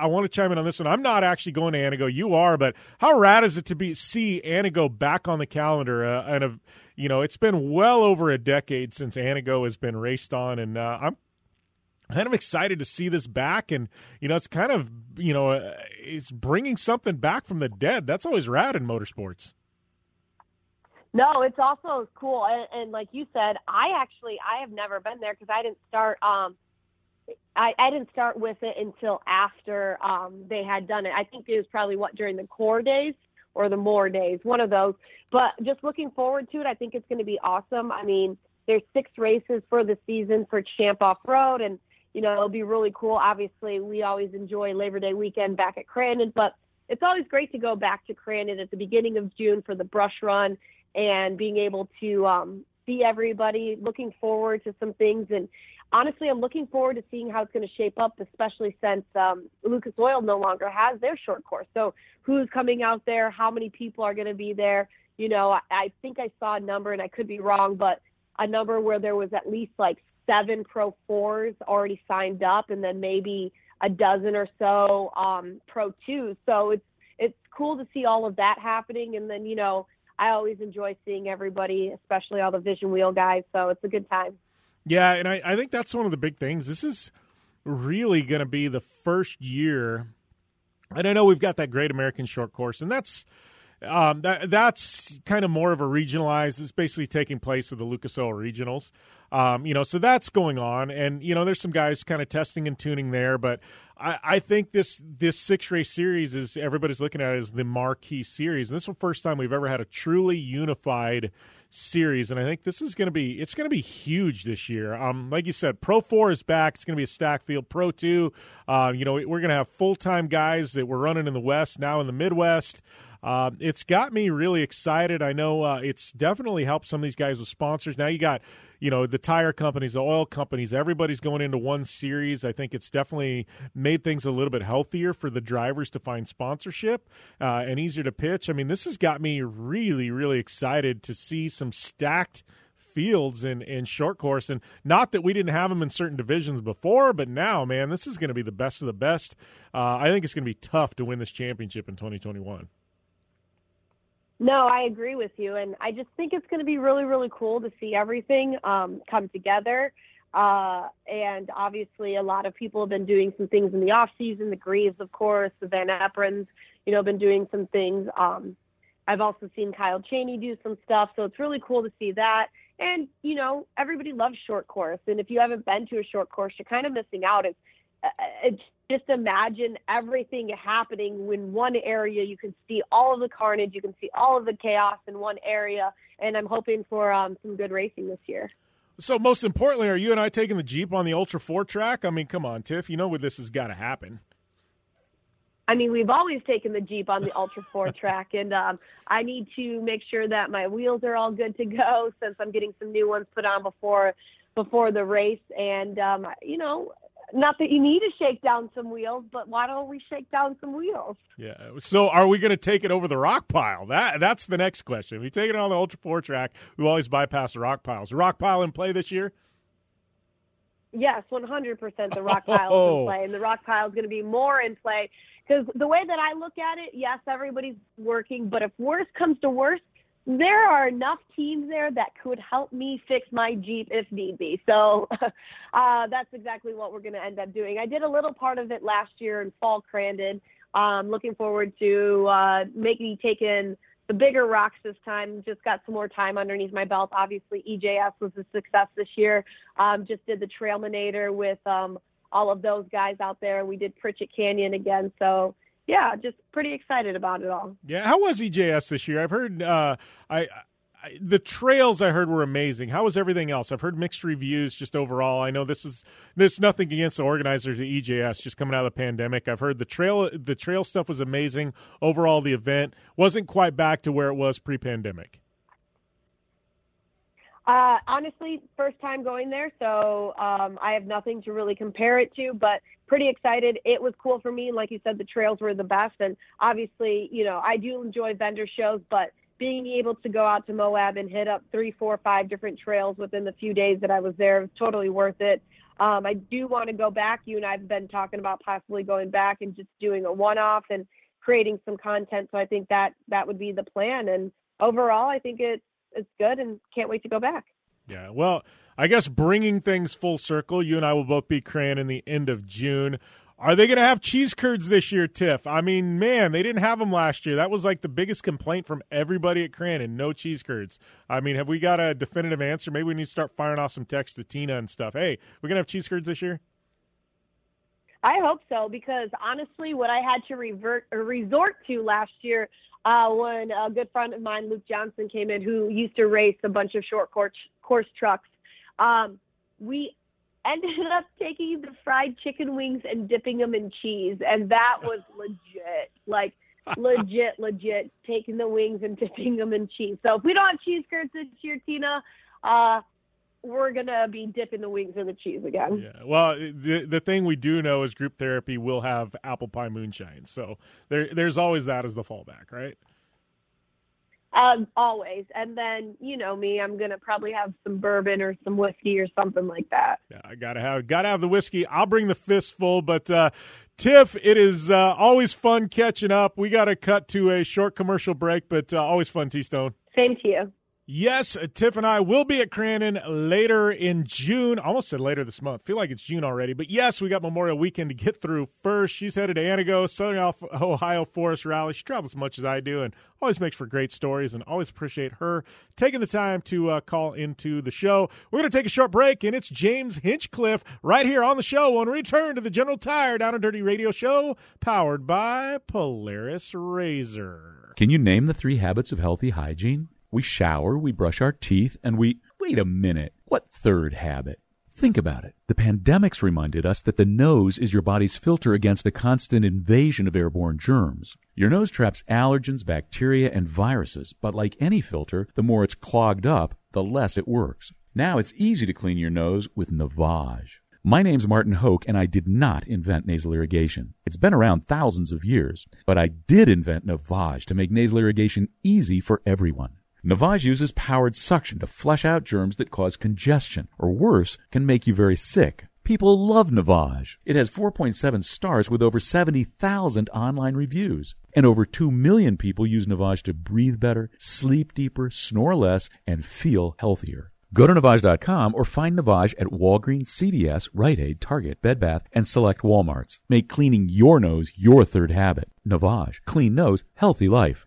want to chime in on this one. I'm not actually going to Antigo. You are, but how rad is it to see Antigo back on the calendar? It's been well over a decade since Antigo has been raced on, and I'm kind of excited to see this back, and it's kind of it's bringing something back from the dead. That's always rad in motorsports. No, it's also cool, and like you said, I have never been there because I didn't start. I didn't start with it until after they had done it. I think it was probably during the core days or the more days, one of those. But just looking forward to it. I think it's going to be awesome. I mean, there's 6 races for the season for Champ Off-Road, and it'll be really cool. Obviously, we always enjoy Labor Day weekend back at Crandon, but it's always great to go back to Crandon at the beginning of June for the brush run and being able to see everybody, looking forward to some things. And honestly, I'm looking forward to seeing how it's going to shape up, especially since Lucas Oil no longer has their short course. So who's coming out there? How many people are going to be there? I think I saw a number, and I could be wrong, but a number where there was at least 7 Pro 4s already signed up, and then maybe a dozen or so Pro 2s. So it's cool to see all of that happening. And then, I always enjoy seeing everybody, especially all the Vision Wheel guys. So it's a good time. Yeah, and I think that's one of the big things. This is really going to be the first year. And I know we've got that Great American Short Course, and that's kind of more of a regionalized. It's basically taking place at the Lucas Oil Regionals, so that's going on, and there's some guys kind of testing and tuning there. But I think this 6 race series is everybody's looking at it as the marquee series, and this is the first time we've ever had a truly unified series. And I think this is going to be huge this year. Like you said, Pro 4 is back. It's going to be a stack field. Pro 2, we're going to have full time guys that were running in the West now in the Midwest. It's got me really excited. I know it's definitely helped some of these guys with sponsors. Now you got, the tire companies, the oil companies, everybody's going into one series. I think it's definitely made things a little bit healthier for the drivers to find sponsorship and easier to pitch. I mean, this has got me really, really excited to see some stacked fields in short course, and not that we didn't have them in certain divisions before, but now, man, this is going to be the best of the best. I think it's going to be tough to win this championship in 2021. No, I agree with you, and I just think it's going to be really, really cool to see everything come together. And obviously, a lot of people have been doing some things in the off season. The Greaves, of course, the Van Epperens, been doing some things I've also seen Kyle Cheney do some stuff. So it's really cool to see that. And, you know, everybody loves short course. And if you haven't been to a short course, you're kind of missing out. It's just imagine everything happening in one area. You can see all of the carnage. You can see all of the chaos in one area. And I'm hoping for some good racing this year. So most importantly, are you and I taking the Jeep on the Ultra 4 track? I mean, come on, Tiff. You know where this has got to happen. I mean, we've always taken the Jeep on the Ultra 4 track, and I need to make sure that my wheels are all good to go since I'm getting some new ones put on before the race. And, you know, not that you need to shake down some wheels, but why don't we shake down some wheels? Yeah. So are we going to take it over the rock pile? That's the next question. We take it on the Ultra 4 track. We always bypass the rock piles. The rock pile in play this year? Yes, 100% the rock pile is in play, and the rock pile is going to be more in play. Because the way that I look at it, yes, everybody's working, but if worse comes to worse, there are enough teams there that could help me fix my Jeep if need be. So that's exactly what we're going to end up doing. I did a little part of it last year in Fall Crandon. Looking forward to maybe taking the bigger rocks this time. Just got some more time underneath my belt. Obviously, EJS was a success this year. Just did the Trailminator with all of those guys out there. We did Pritchett Canyon again. So, yeah, just pretty excited about it all. Yeah. How was EJS this year? I've heard the trails I heard were amazing. How was everything else? I've heard mixed reviews just overall. I know there's nothing against the organizers of EJS just coming out of the pandemic. I've heard the trail stuff was amazing. Overall, the event wasn't quite back to where it was pre-pandemic. Honestly, first time going there, so I have nothing to really compare it to, but pretty excited. It was cool for me. Like you said, the trails were the best, and obviously, you know, I do enjoy vendor shows, but being able to go out to Moab and hit up 3, 4, 5 different trails within the few days that I was there was totally worth it. I do want to go back. You and I have been talking about possibly going back and just doing a one-off and creating some content, so I think that would be the plan, and overall, I think it's good and can't wait to go back. Yeah, well, I guess bringing things full circle, you and I will both be Craying in the end of June. Are they going to have cheese curds this year, Tiff? I mean, man, they didn't have them last year. That was like the biggest complaint from everybody at Crandon, no cheese curds. I mean, have we got a definitive answer? Maybe we need to start firing off some texts to Tina and stuff. Hey, we're going to have cheese curds this year? I hope so, because honestly, what I had to resort to last year when a good friend of mine, Luke Johnson, came in, who used to race a bunch of short course trucks, we ended up taking the fried chicken wings and dipping them in cheese, and that was legit, like legit, taking the wings and dipping them in cheese. So if we don't have cheese curds this year, Tina, we're going to be dipping the wings in the cheese again. Yeah. Well, the thing we do know is group therapy will have apple pie moonshine. So there's always that as the fallback, right? Always. And then, you know me, I'm going to probably have some bourbon or some whiskey or something like that. Yeah, I got to have the whiskey. I'll bring the fistful, but, Tiff, it is always fun catching up. We got to cut to a short commercial break, but always fun, T-Stone. Same to you. Yes, Tiff and I will be at Crandon later in June. Almost said later this month. I feel like it's June already. But, yes, we got Memorial Weekend to get through first. She's headed to Antigo, Southern Ohio Forest Rally. She travels as much as I do and always makes for great stories, and always appreciate her taking the time to call into the show. We're going to take a short break, and it's James Hinchcliffe right here on the show when we return to the General Tire Down and Dirty Radio Show powered by Polaris Razor. Can you name the 3 habits of healthy hygiene? We shower, we brush our teeth, and we... Wait a minute. What third habit? Think about it. The pandemic's reminded us that the nose is your body's filter against a constant invasion of airborne germs. Your nose traps allergens, bacteria, and viruses, but like any filter, the more it's clogged up, the less it works. Now it's easy to clean your nose with Navage. My name's Martin Hoke, and I did not invent nasal irrigation. It's been around thousands of years, but I did invent Navage to make nasal irrigation easy for everyone. Navage uses powered suction to flush out germs that cause congestion, or worse, can make you very sick. People love Navage. It has 4.7 stars with over 70,000 online reviews. And over 2 million people use Navage to breathe better, sleep deeper, snore less, and feel healthier. Go to Navage.com or find Navage at Walgreens, CVS, Rite Aid, Target, Bed Bath, and select Walmarts. Make cleaning your nose your third habit. Navage. Clean nose, healthy life.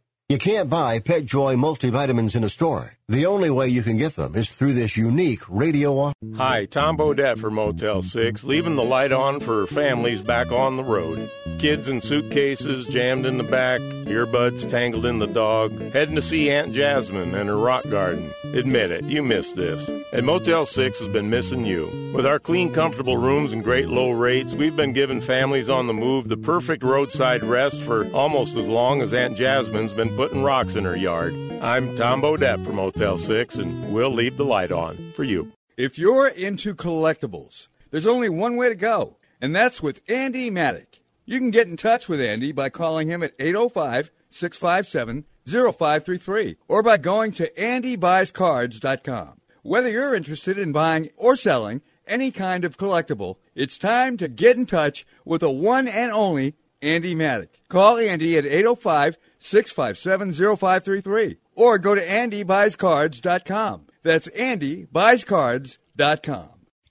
You can't buy PetJoy multivitamins in a store. The only way you can get them is through this unique radio offer. Hi, Tom Beaudet for Motel 6, leaving the light on for families back on the road. Kids in suitcases jammed in the back, earbuds tangled in the dog, heading to see Aunt Jasmine and her rock garden. Admit it, you missed this. And Motel 6 has been missing you. With our clean, comfortable rooms and great low rates, we've been giving families on the move the perfect roadside rest for almost as long as Aunt Jasmine's been putting rocks in her yard. I'm Tom Beaudet for Motel 6, and we'll leave the light on for you. If you're into collectibles, there's only one way to go, and that's with Andy Maddock. You can get in touch with Andy by calling him at 805-657-0533 or by going to andybuyscards.com. Whether you're interested in buying or selling any kind of collectible, it's time to get in touch with the one and only Andy Maddock. Call Andy at 805-657-0533 or go to andybuyscards.com. That's andybuyscards.com.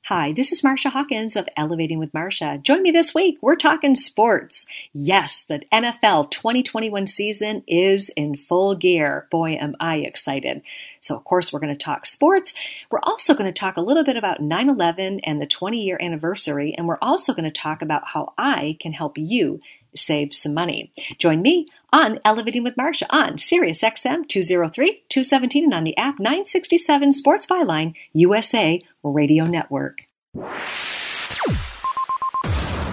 Hi, this is Marsha Hawkins of Elevating with Marsha. Join me this week. We're talking sports. Yes, the NFL 2021 season is in full gear. Boy, am I excited. So, of course, we're going to talk sports. We're also going to talk a little bit about 9/11 and the 20-year anniversary, and we're also going to talk about how I can help you save some money. Join me on Elevating with Marsha on Sirius XM 203-217 and on the app 967 Sports Byline USA Radio Network.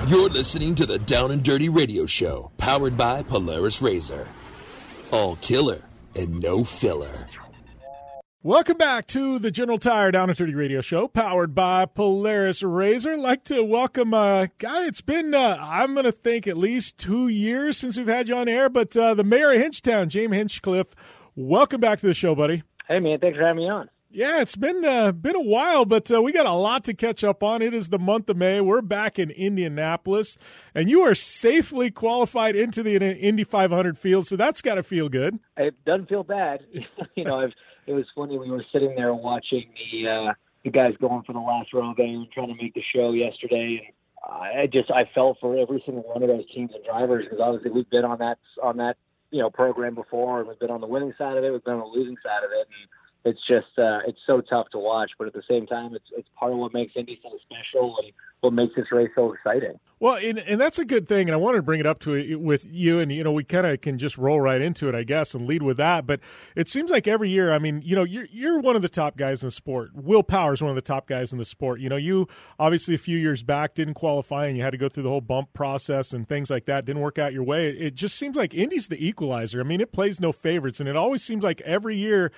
You're listening to the Down and Dirty Radio Show, powered by Polaris RZR. All killer and no filler. Welcome back to the General Tire Down and Dirty Radio Show, powered by Polaris RZR. I'd like to welcome a guy. It's been, I'm going to think, at least 2 years since we've had you on air, but the mayor of Hinchtown, James Hinchcliffe, welcome back to the show, buddy. Hey, man. Thanks for having me on. Yeah, it's been a while, but we got a lot to catch up on. It is the month of May. We're back in Indianapolis, and you are safely qualified into the Indy 500 field, so that's got to feel good. It doesn't feel bad. You know, it was funny. We were sitting there watching the guys going for the last row there and trying to make the show yesterday. And I fell for every single one of those teams and drivers because obviously we've been on that program before, and we've been on the winning side of it, we've been on the losing side of it, and it's just it's so tough to watch. But at the same time, it's part of what makes Indy so special and what makes this race so exciting. Well, and that's a good thing, and I wanted to bring it up with you, and, we kind of can just roll right into it, I guess, and lead with that. But it seems like every year, I mean, you're one of the top guys in the sport. Will Power's one of the top guys in the sport. You obviously a few years back didn't qualify, and you had to go through the whole bump process and things like that. Didn't work out your way. It just seems like Indy's the equalizer. I mean, it plays no favorites, and it always seems like every year,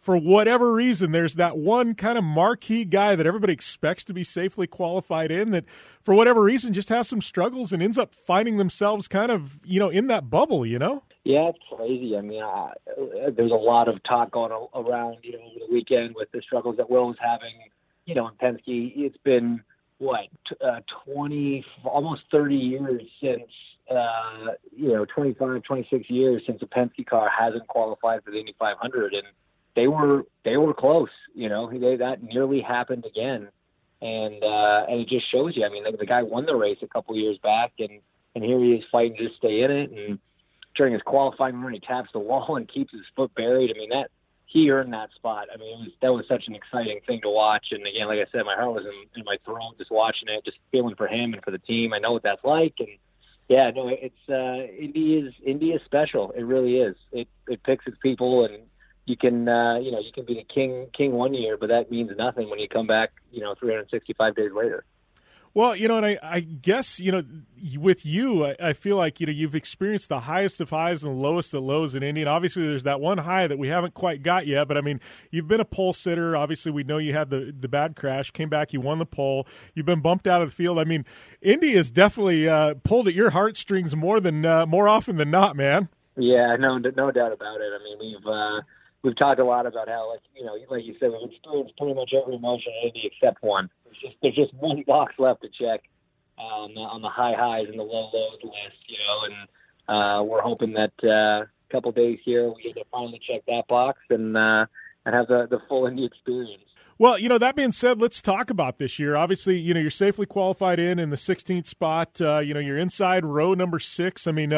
for whatever reason, there's that one kind of marquee guy that everybody expects to be safely qualified in that, for whatever reason, just has some struggles and ends up finding themselves kind of, in that bubble, Yeah, it's crazy. I mean, there's a lot of talk going around, over the weekend with the struggles that Will was having, in Penske. It's been, 20, almost 30 years since, 25, 26 years since a Penske car hasn't qualified for the Indy 500. And they were close, that nearly happened again. And it just shows you. I mean, the guy won the race a couple years back, and here he is fighting to stay in it. And during his qualifying run, he taps the wall and keeps his foot buried. I mean, he earned that spot. I mean, that was such an exciting thing to watch. And again, like I said, my heart was in my throat just watching it, just feeling for him and for the team. I know what that's like. And yeah, no, it's Indy is special. It really is. It picks its people and. You can, you can be the king 1 year, but that means nothing when you come back, 365 days later. Well, and I guess, with you, I feel like, you've experienced the highest of highs and lowest of lows in Indy. And obviously, there's that one high that we haven't quite got yet. But, I mean, you've been a pole sitter. Obviously, we know you had the bad crash, came back, you won the pole. You've been bumped out of the field. I mean, Indy has definitely pulled at your heartstrings more often than not, man. Yeah, no doubt about it. I mean, we've we've talked a lot about how, like you said, we've experienced pretty much every emotion in the except one. There's just one box left to check on the high highs and the low lows list, and we're hoping that a couple days here we get to finally check that box and have the full indie experience. Well, that being said, let's talk about this year. Obviously, you're safely qualified in the 16th spot. You're inside row number 6. I mean,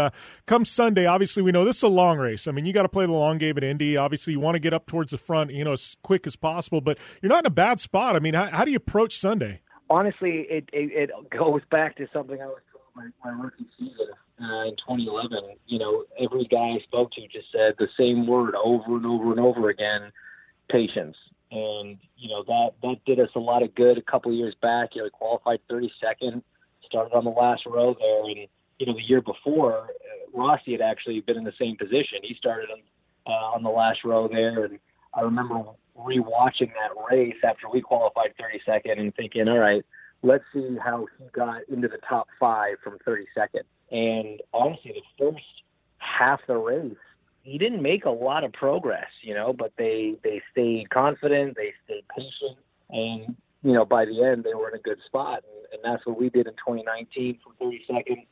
come Sunday, obviously, we know this is a long race. I mean, you got to play the long game at Indy. Obviously, you want to get up towards the front, as quick as possible. But you're not in a bad spot. I mean, how do you approach Sunday? Honestly, it goes back to something I was told my rookie season in 2011. Every guy I spoke to just said the same word over and over and over again: patience. And, that did us a lot of good a couple of years back. We qualified 32nd, started on the last row there. And, the year before, Rossi had actually been in the same position. He started on the last row there. And I remember rewatching that race after we qualified 32nd and thinking, all right, let's see how he got into the top 5 from 32nd. And honestly, the first half of the race, he didn't make a lot of progress, but they stayed confident, they stayed patient, and, by the end, they were in a good spot, and that's what we did in 2019 from 32nd,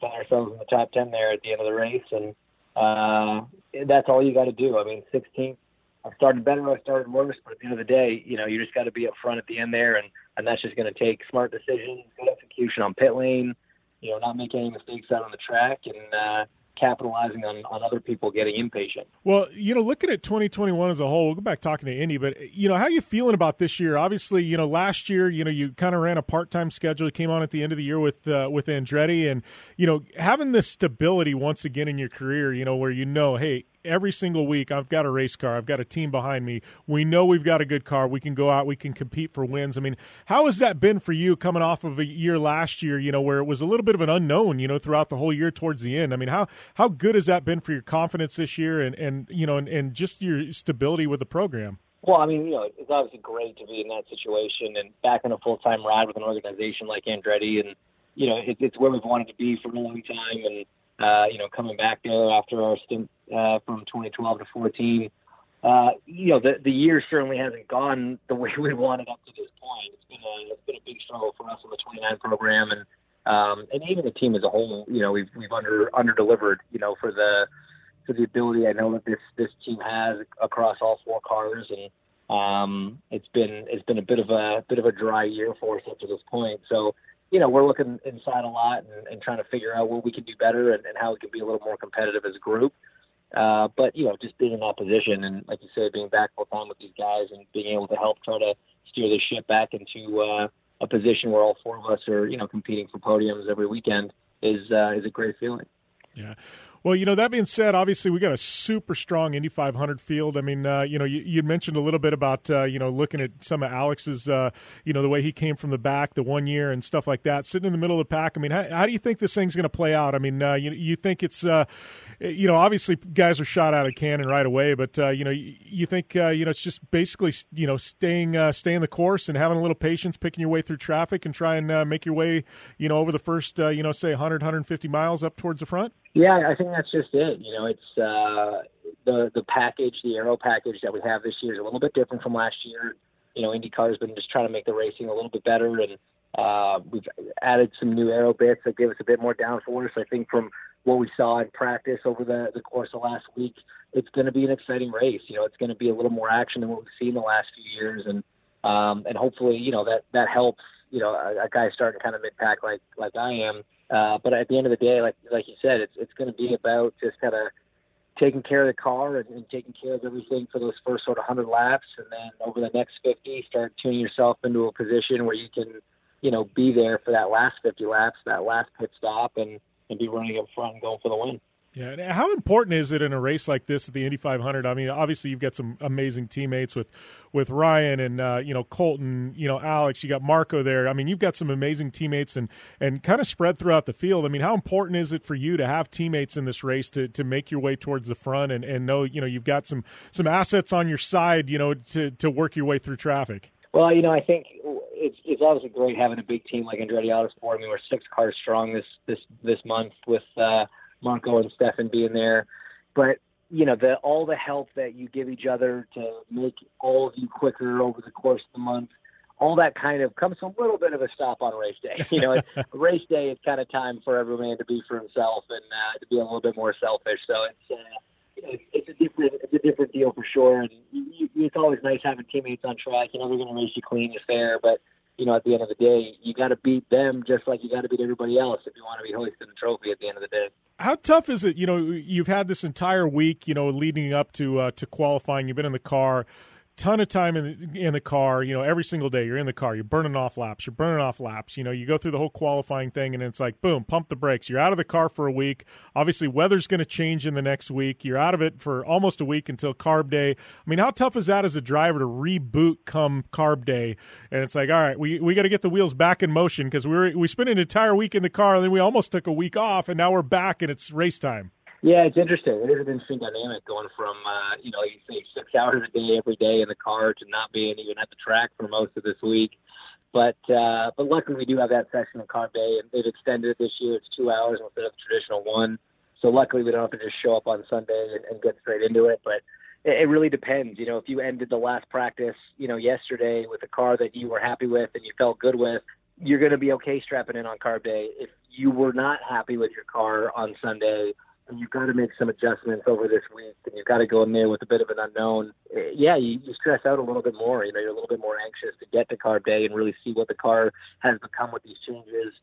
found ourselves in the top 10 there at the end of the race, and that's all you got to do. I mean, 16th, I started better, I started worse, but at the end of the day, you just got to be up front at the end there, and that's just going to take smart decisions, good execution on pit lane, not making any mistakes out on the track, and capitalizing on other people getting impatient. Well, looking at 2021 as a whole, we'll go back talking to Indy, but, how are you feeling about this year? Obviously, last year, you kind of ran a part-time schedule. You came on at the end of the year with Andretti and, having this stability once again in your career, where, hey, every single week I've got a race car, I've got a team behind me. We know we've got a good car. We can go out, we can compete for wins. I mean, how has that been for you coming off of a year last year, where it was a little bit of an unknown, throughout the whole year towards the end? I mean, how good has that been for your confidence this year and just your stability with the program? Well, I mean, it's obviously great to be in that situation and back on a full-time ride with an organization like Andretti. And, it's where we've wanted to be for a long time. And, coming back there after our stint from 2012 to 14, the year certainly hasn't gone the way we wanted up to this point. It's been a big struggle for us in the 29 program, and even the team as a whole. We've under-delivered. For the ability I know that this team has across all 4 cars, and it's been a bit of a dry year for us up to this point. So. We're looking inside a lot and trying to figure out what we can do better and how we can be a little more competitive as a group. But, just being in that position and, like you said, being back full time with these guys and being able to help try to steer this ship back into a position where all 4 of us are, competing for podiums every weekend is a great feeling. Yeah. Well, that being said, obviously we got a super strong Indy 500 field. I mean, you mentioned a little bit about, looking at some of Alex's, the way he came from the back the one year and stuff like that, sitting in the middle of the pack. I mean, how do you think this thing's going to play out? I mean, you think it's, obviously guys are shot out of cannon right away, but, you think, it's just basically, staying the course and having a little patience, picking your way through traffic and try and make your way, over the first, say 100, 150 miles up towards the front? Yeah, I think that's just it. It's the package, the aero package that we have this year is a little bit different from last year. IndyCar has been just trying to make the racing a little bit better, and we've added some new aero bits that give us a bit more downforce. I think from what we saw in practice over the course of last week, it's going to be an exciting race. It's going to be a little more action than what we've seen the last few years, and hopefully, that helps. A guy starting kind of mid-pack like I am. But at the end of the day, like you said, it's going to be about just kind of taking care of the car and taking care of everything for those first sort of 100 laps. And then over the next 50, start tuning yourself into a position where you can, be there for that last 50 laps, that last pit stop, and be running up front and going for the win. Yeah, and how important is it in a race like this at the Indy 500? I mean, obviously you've got some amazing teammates with Ryan and Colton, Alex. You got Marco there. I mean, you've got some amazing teammates and kind of spread throughout the field. I mean, how important is it for you to have teammates in this race to make your way towards the front and know you've got some assets on your side to work your way through traffic? Well, I think it's obviously great having a big team like Andretti Autosport. I mean, we're 6 cars strong this month with Marco and Stefan being there, but you know, all the help that you give each other to make all of you quicker over the course of the month, all that kind of comes to a little bit of a stop on race day. You know, race day is kind of time for every man to be for himself and to be a little bit more selfish. So it's a different deal for sure. And it's always nice having teammates on track. You know, they're going to race you clean, you fair, but you know, at the end of the day, you got to beat them just like you got to beat everybody else if you want to be hoisting the trophy at the end of the day. How tough is it? You know, you've had this entire week, you know, leading up to qualifying. You've been in the car, ton of time in the car. You know, every single day you're in the car. You're burning off laps. You know, you go through the whole qualifying thing, and it's like, boom, pump the brakes. You're out of the car for a week. Obviously, weather's going to change in the next week. You're out of it for almost a week until carb day. I mean, how tough is that as a driver to reboot come carb day? And it's like, all right, we got to get the wheels back in motion because we spent an entire week in the car, and then we almost took a week off, and now we're back, and it's race time. Yeah, it's interesting. It is an interesting dynamic going from, you know, you say 6 hours a day every day in the car to not being even at the track for most of this week. But luckily we do have that session on carb day, and they've extended it this year. It's 2 hours instead of the traditional one. So luckily we don't have to just show up on Sunday and get straight into it. But it really depends. You know, if you ended the last practice, you know, yesterday with a car that you were happy with and you felt good with, you're going to be okay strapping in on carb day. If you were not happy with your car on Sunday, you've got to make some adjustments over this week, and you've got to go in there with a bit of an unknown. Yeah, you stress out a little bit more. You know, you're a little bit more anxious to get to carb day and really see what the car has become with these changes.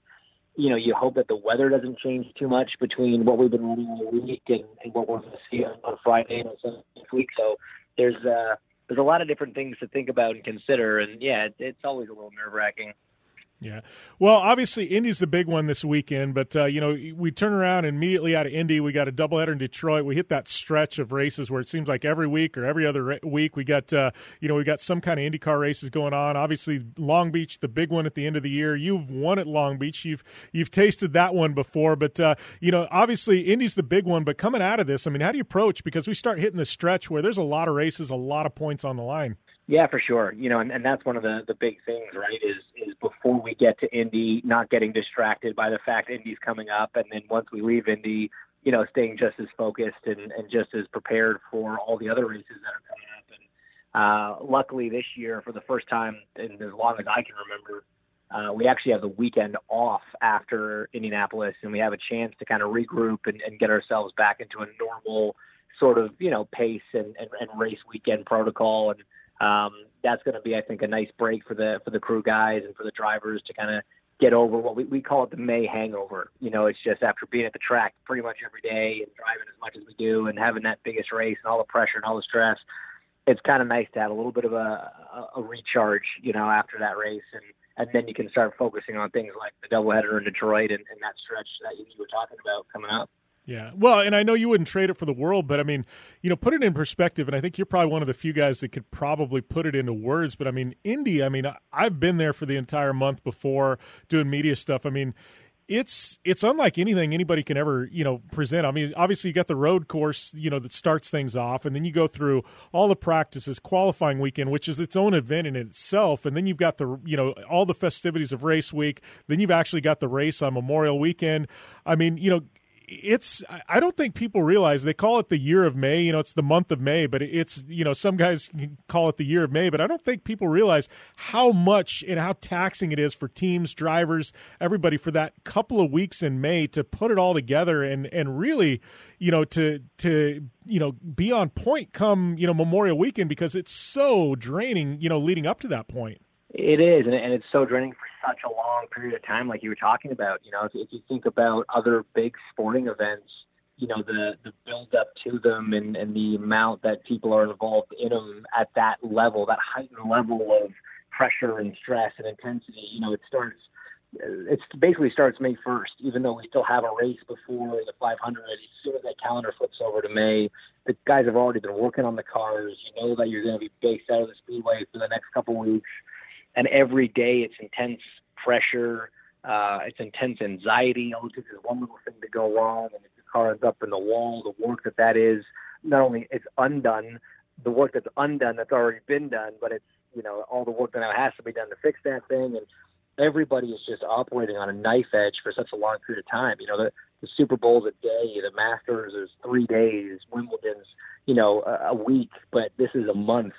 You know, you hope that the weather doesn't change too much between what we've been running all week and what we're going to see on Friday and Sunday this week. So there's a lot of different things to think about and consider, and yeah, it's always a little nerve-wracking. Yeah. Well, obviously, Indy's the big one this weekend, but, you know, we turn around and immediately out of Indy, we got a doubleheader in Detroit. We hit that stretch of races where it seems like every week or every other week we got, you know, we got some kind of IndyCar races going on. Obviously, Long Beach, the big one at the end of the year. You've won at Long Beach. You've tasted that one before, but, you know, obviously, Indy's the big one, but coming out of this, I mean, how do you approach? Because we start hitting the stretch where there's a lot of races, a lot of points on the line. Yeah, for sure. You know, and that's one of the big things, right, is before we get to Indy, not getting distracted by the fact Indy's coming up. And then once we leave Indy, you know, staying just as focused and just as prepared for all the other races that are coming up. And luckily this year, for the first time in as long as I can remember, we actually have the weekend off after Indianapolis, and we have a chance to kind of regroup and get ourselves back into a normal sort of, you know, pace and race weekend protocol. And that's going to be, I think, a nice break for the crew guys and for the drivers to kind of get over what we call it the May hangover. You know, it's just after being at the track pretty much every day and driving as much as we do and having that biggest race and all the pressure and all the stress, it's kind of nice to have a little bit of a recharge, you know, after that race. And then you can start focusing on things like the doubleheader in Detroit and that stretch that you were talking about coming up. Yeah. Well, and I know you wouldn't trade it for the world, but I mean, you know, put it in perspective, and I think you're probably one of the few guys that could probably put it into words, but I mean, Indy, I mean, I've been there for the entire month before doing media stuff. I mean, it's unlike anything anybody can ever, you know, present. I mean, obviously you got the road course, you know, that starts things off, and then you go through all the practices, qualifying weekend, which is its own event in itself. And then you've got the, you know, all the festivities of race week. Then you've actually got the race on Memorial weekend. I mean, you know, I don't think people realize they call it the year of May. You know, it's the month of May, but it's, you know, some guys call it the year of May, but I don't think people realize how much and how taxing it is for teams, drivers, everybody for that couple of weeks in May to put it all together and really, you know, to, you know, be on point come, you know, Memorial weekend, because it's so draining, you know, leading up to that point. It is, and it's so draining for such a long period of time, like you were talking about. You know, if you think about other big sporting events, you know, the build-up to them and the amount that people are involved in them at that level, that heightened level of pressure and stress and intensity, you know, it basically starts May 1st, even though we still have a race before the 500. As soon as that calendar flips over to May, the guys have already been working on the cars. You know that you're going to be based out of the speedway for the next couple of weeks. And every day it's intense pressure, it's intense anxiety. All it takes is one little thing to go wrong, and if your car ends up in the wall, the work that is, not only it's undone, the work that's undone that's already been done, but it's, you know, all the work that now has to be done to fix that thing. And everybody is just operating on a knife edge for such a long period of time. You know, the Super Bowl's a day, the Masters is 3 days, Wimbledon's, you know, a week, but this is a month,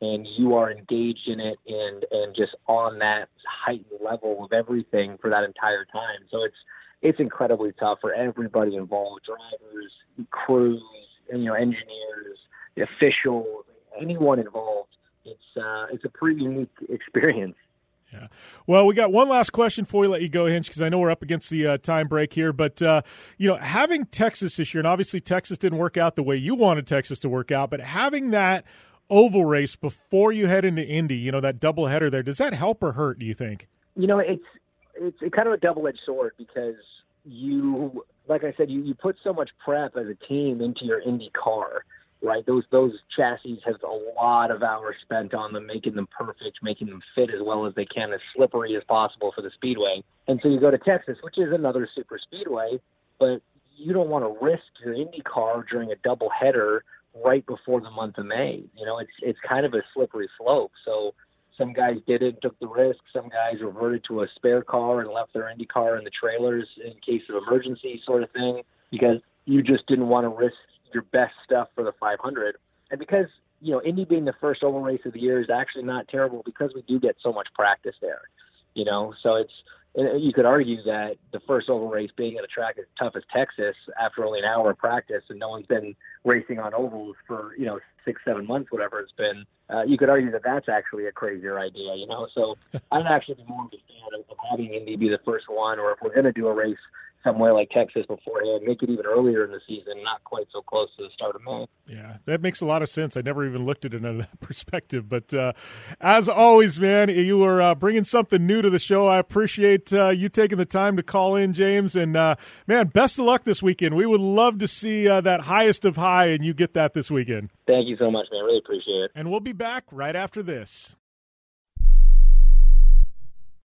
and you are engaged in it and just on that heightened level of everything for that entire time. So it's incredibly tough for everybody involved, drivers, crews, you know, engineers, officials, anyone involved. It's a pretty unique experience. Yeah. Well, we got one last question before we let you go, Hinch, because I know we're up against the time break here. But, you know, having Texas this year, and obviously Texas didn't work out the way you wanted Texas to work out, but having that oval race before you head into Indy, you know, that doubleheader there, does that help or hurt, do you think? You know, it's kind of a double-edged sword because you, like I said, you put so much prep as a team into your Indy car, right? Those chassis have a lot of hours spent on them, making them perfect, making them fit as well as they can, as slippery as possible for the speedway. And so you go to Texas, which is another super speedway, but you don't want to risk your Indy car during a doubleheader right before the month of May. You know, it's kind of a slippery slope. So some guys did it, took the risk. Some guys reverted to a spare car and left their Indy car in the trailers in case of emergency sort of thing, because you just didn't want to risk your best stuff for the 500. And because, you know, Indy being the first oval race of the year is actually not terrible because we do get so much practice there, you know? So you could argue that the first oval race being at a track as tough as Texas after only an hour of practice and no one's been racing on ovals for, you know, 6-7 months, whatever it's been, you could argue that that's actually a crazier idea, you know? So I'm actually more a fan of having Indy be the first one, or if we're going to do a race somewhere like Texas beforehand, make it even earlier in the season, not quite so close to the start of May. Yeah, that makes a lot of sense. I never even looked at it in that perspective. But as always, man, you were bringing something new to the show. I appreciate you taking the time to call in, James. And, man, best of luck this weekend. We would love to see that highest of high, and you get that this weekend. Thank you so much, man. I really appreciate it. And we'll be back right after this.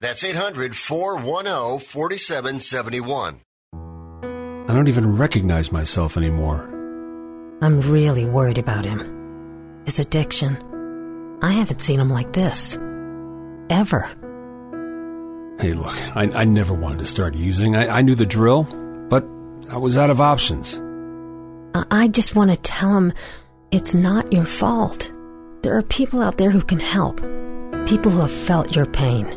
That's 800-410-4771. I don't even recognize myself anymore. I'm really worried about him. His addiction. I haven't seen him like this. Ever. Hey, look, I never wanted to start using. I knew the drill, but I was out of options. I just want to tell him it's not your fault. There are people out there who can help. People who have felt your pain.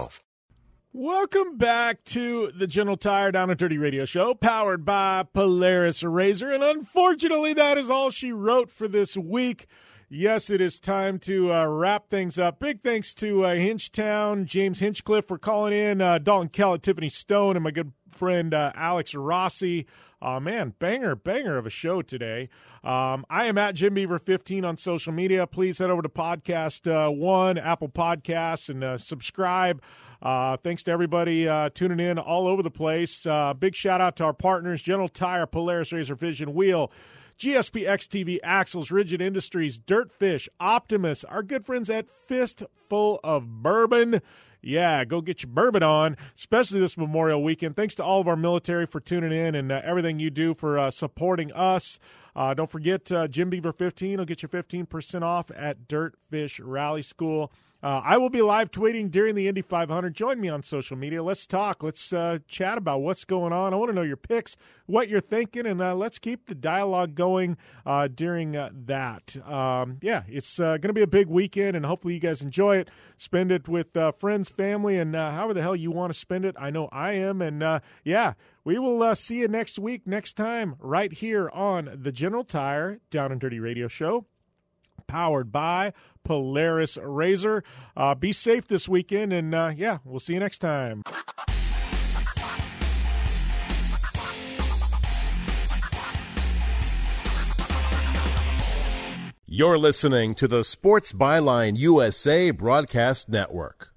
Welcome back to the General Tire Down and Dirty Radio Show, powered by Polaris Razor. And unfortunately, that is all she wrote for this week. Yes, it is time to wrap things up. Big thanks to Hinchtown, James Hinchcliffe for calling in, Dalton Kellett, Tiffany Stone, and my good friend Alex Rossi. Man, banger of a show today. I am at Jim Beaver 15 on social media. Please head over to Podcast One, Apple Podcasts, and subscribe. Thanks to everybody tuning in all over the place. Big shout-out to our partners, General Tire, Polaris Razor Vision Wheel, GSP XTV Axles, Rigid Industries, Dirtfish, Optimus, our good friends at Fistful of Bourbon. Yeah, go get your bourbon on, especially this Memorial Weekend. Thanks to all of our military for tuning in and everything you do for supporting us. Don't forget, Jim Beaver 15 will get you 15% off at Dirtfish Rally School. I will be live tweeting during the Indy 500. Join me on social media. Let's talk. Let's chat about what's going on. I want to know your picks, what you're thinking, and let's keep the dialogue going during that. Yeah, it's going to be a big weekend, and hopefully you guys enjoy it. Spend it with friends, family, and however the hell you want to spend it. I know I am, and yeah, we will see you next week, next time, right here on the General Tire Down and Dirty Radio Show, powered by Polaris Razor. Be safe this weekend, and yeah, we'll see you next time. You're listening to the Sports Byline USA Broadcast Network.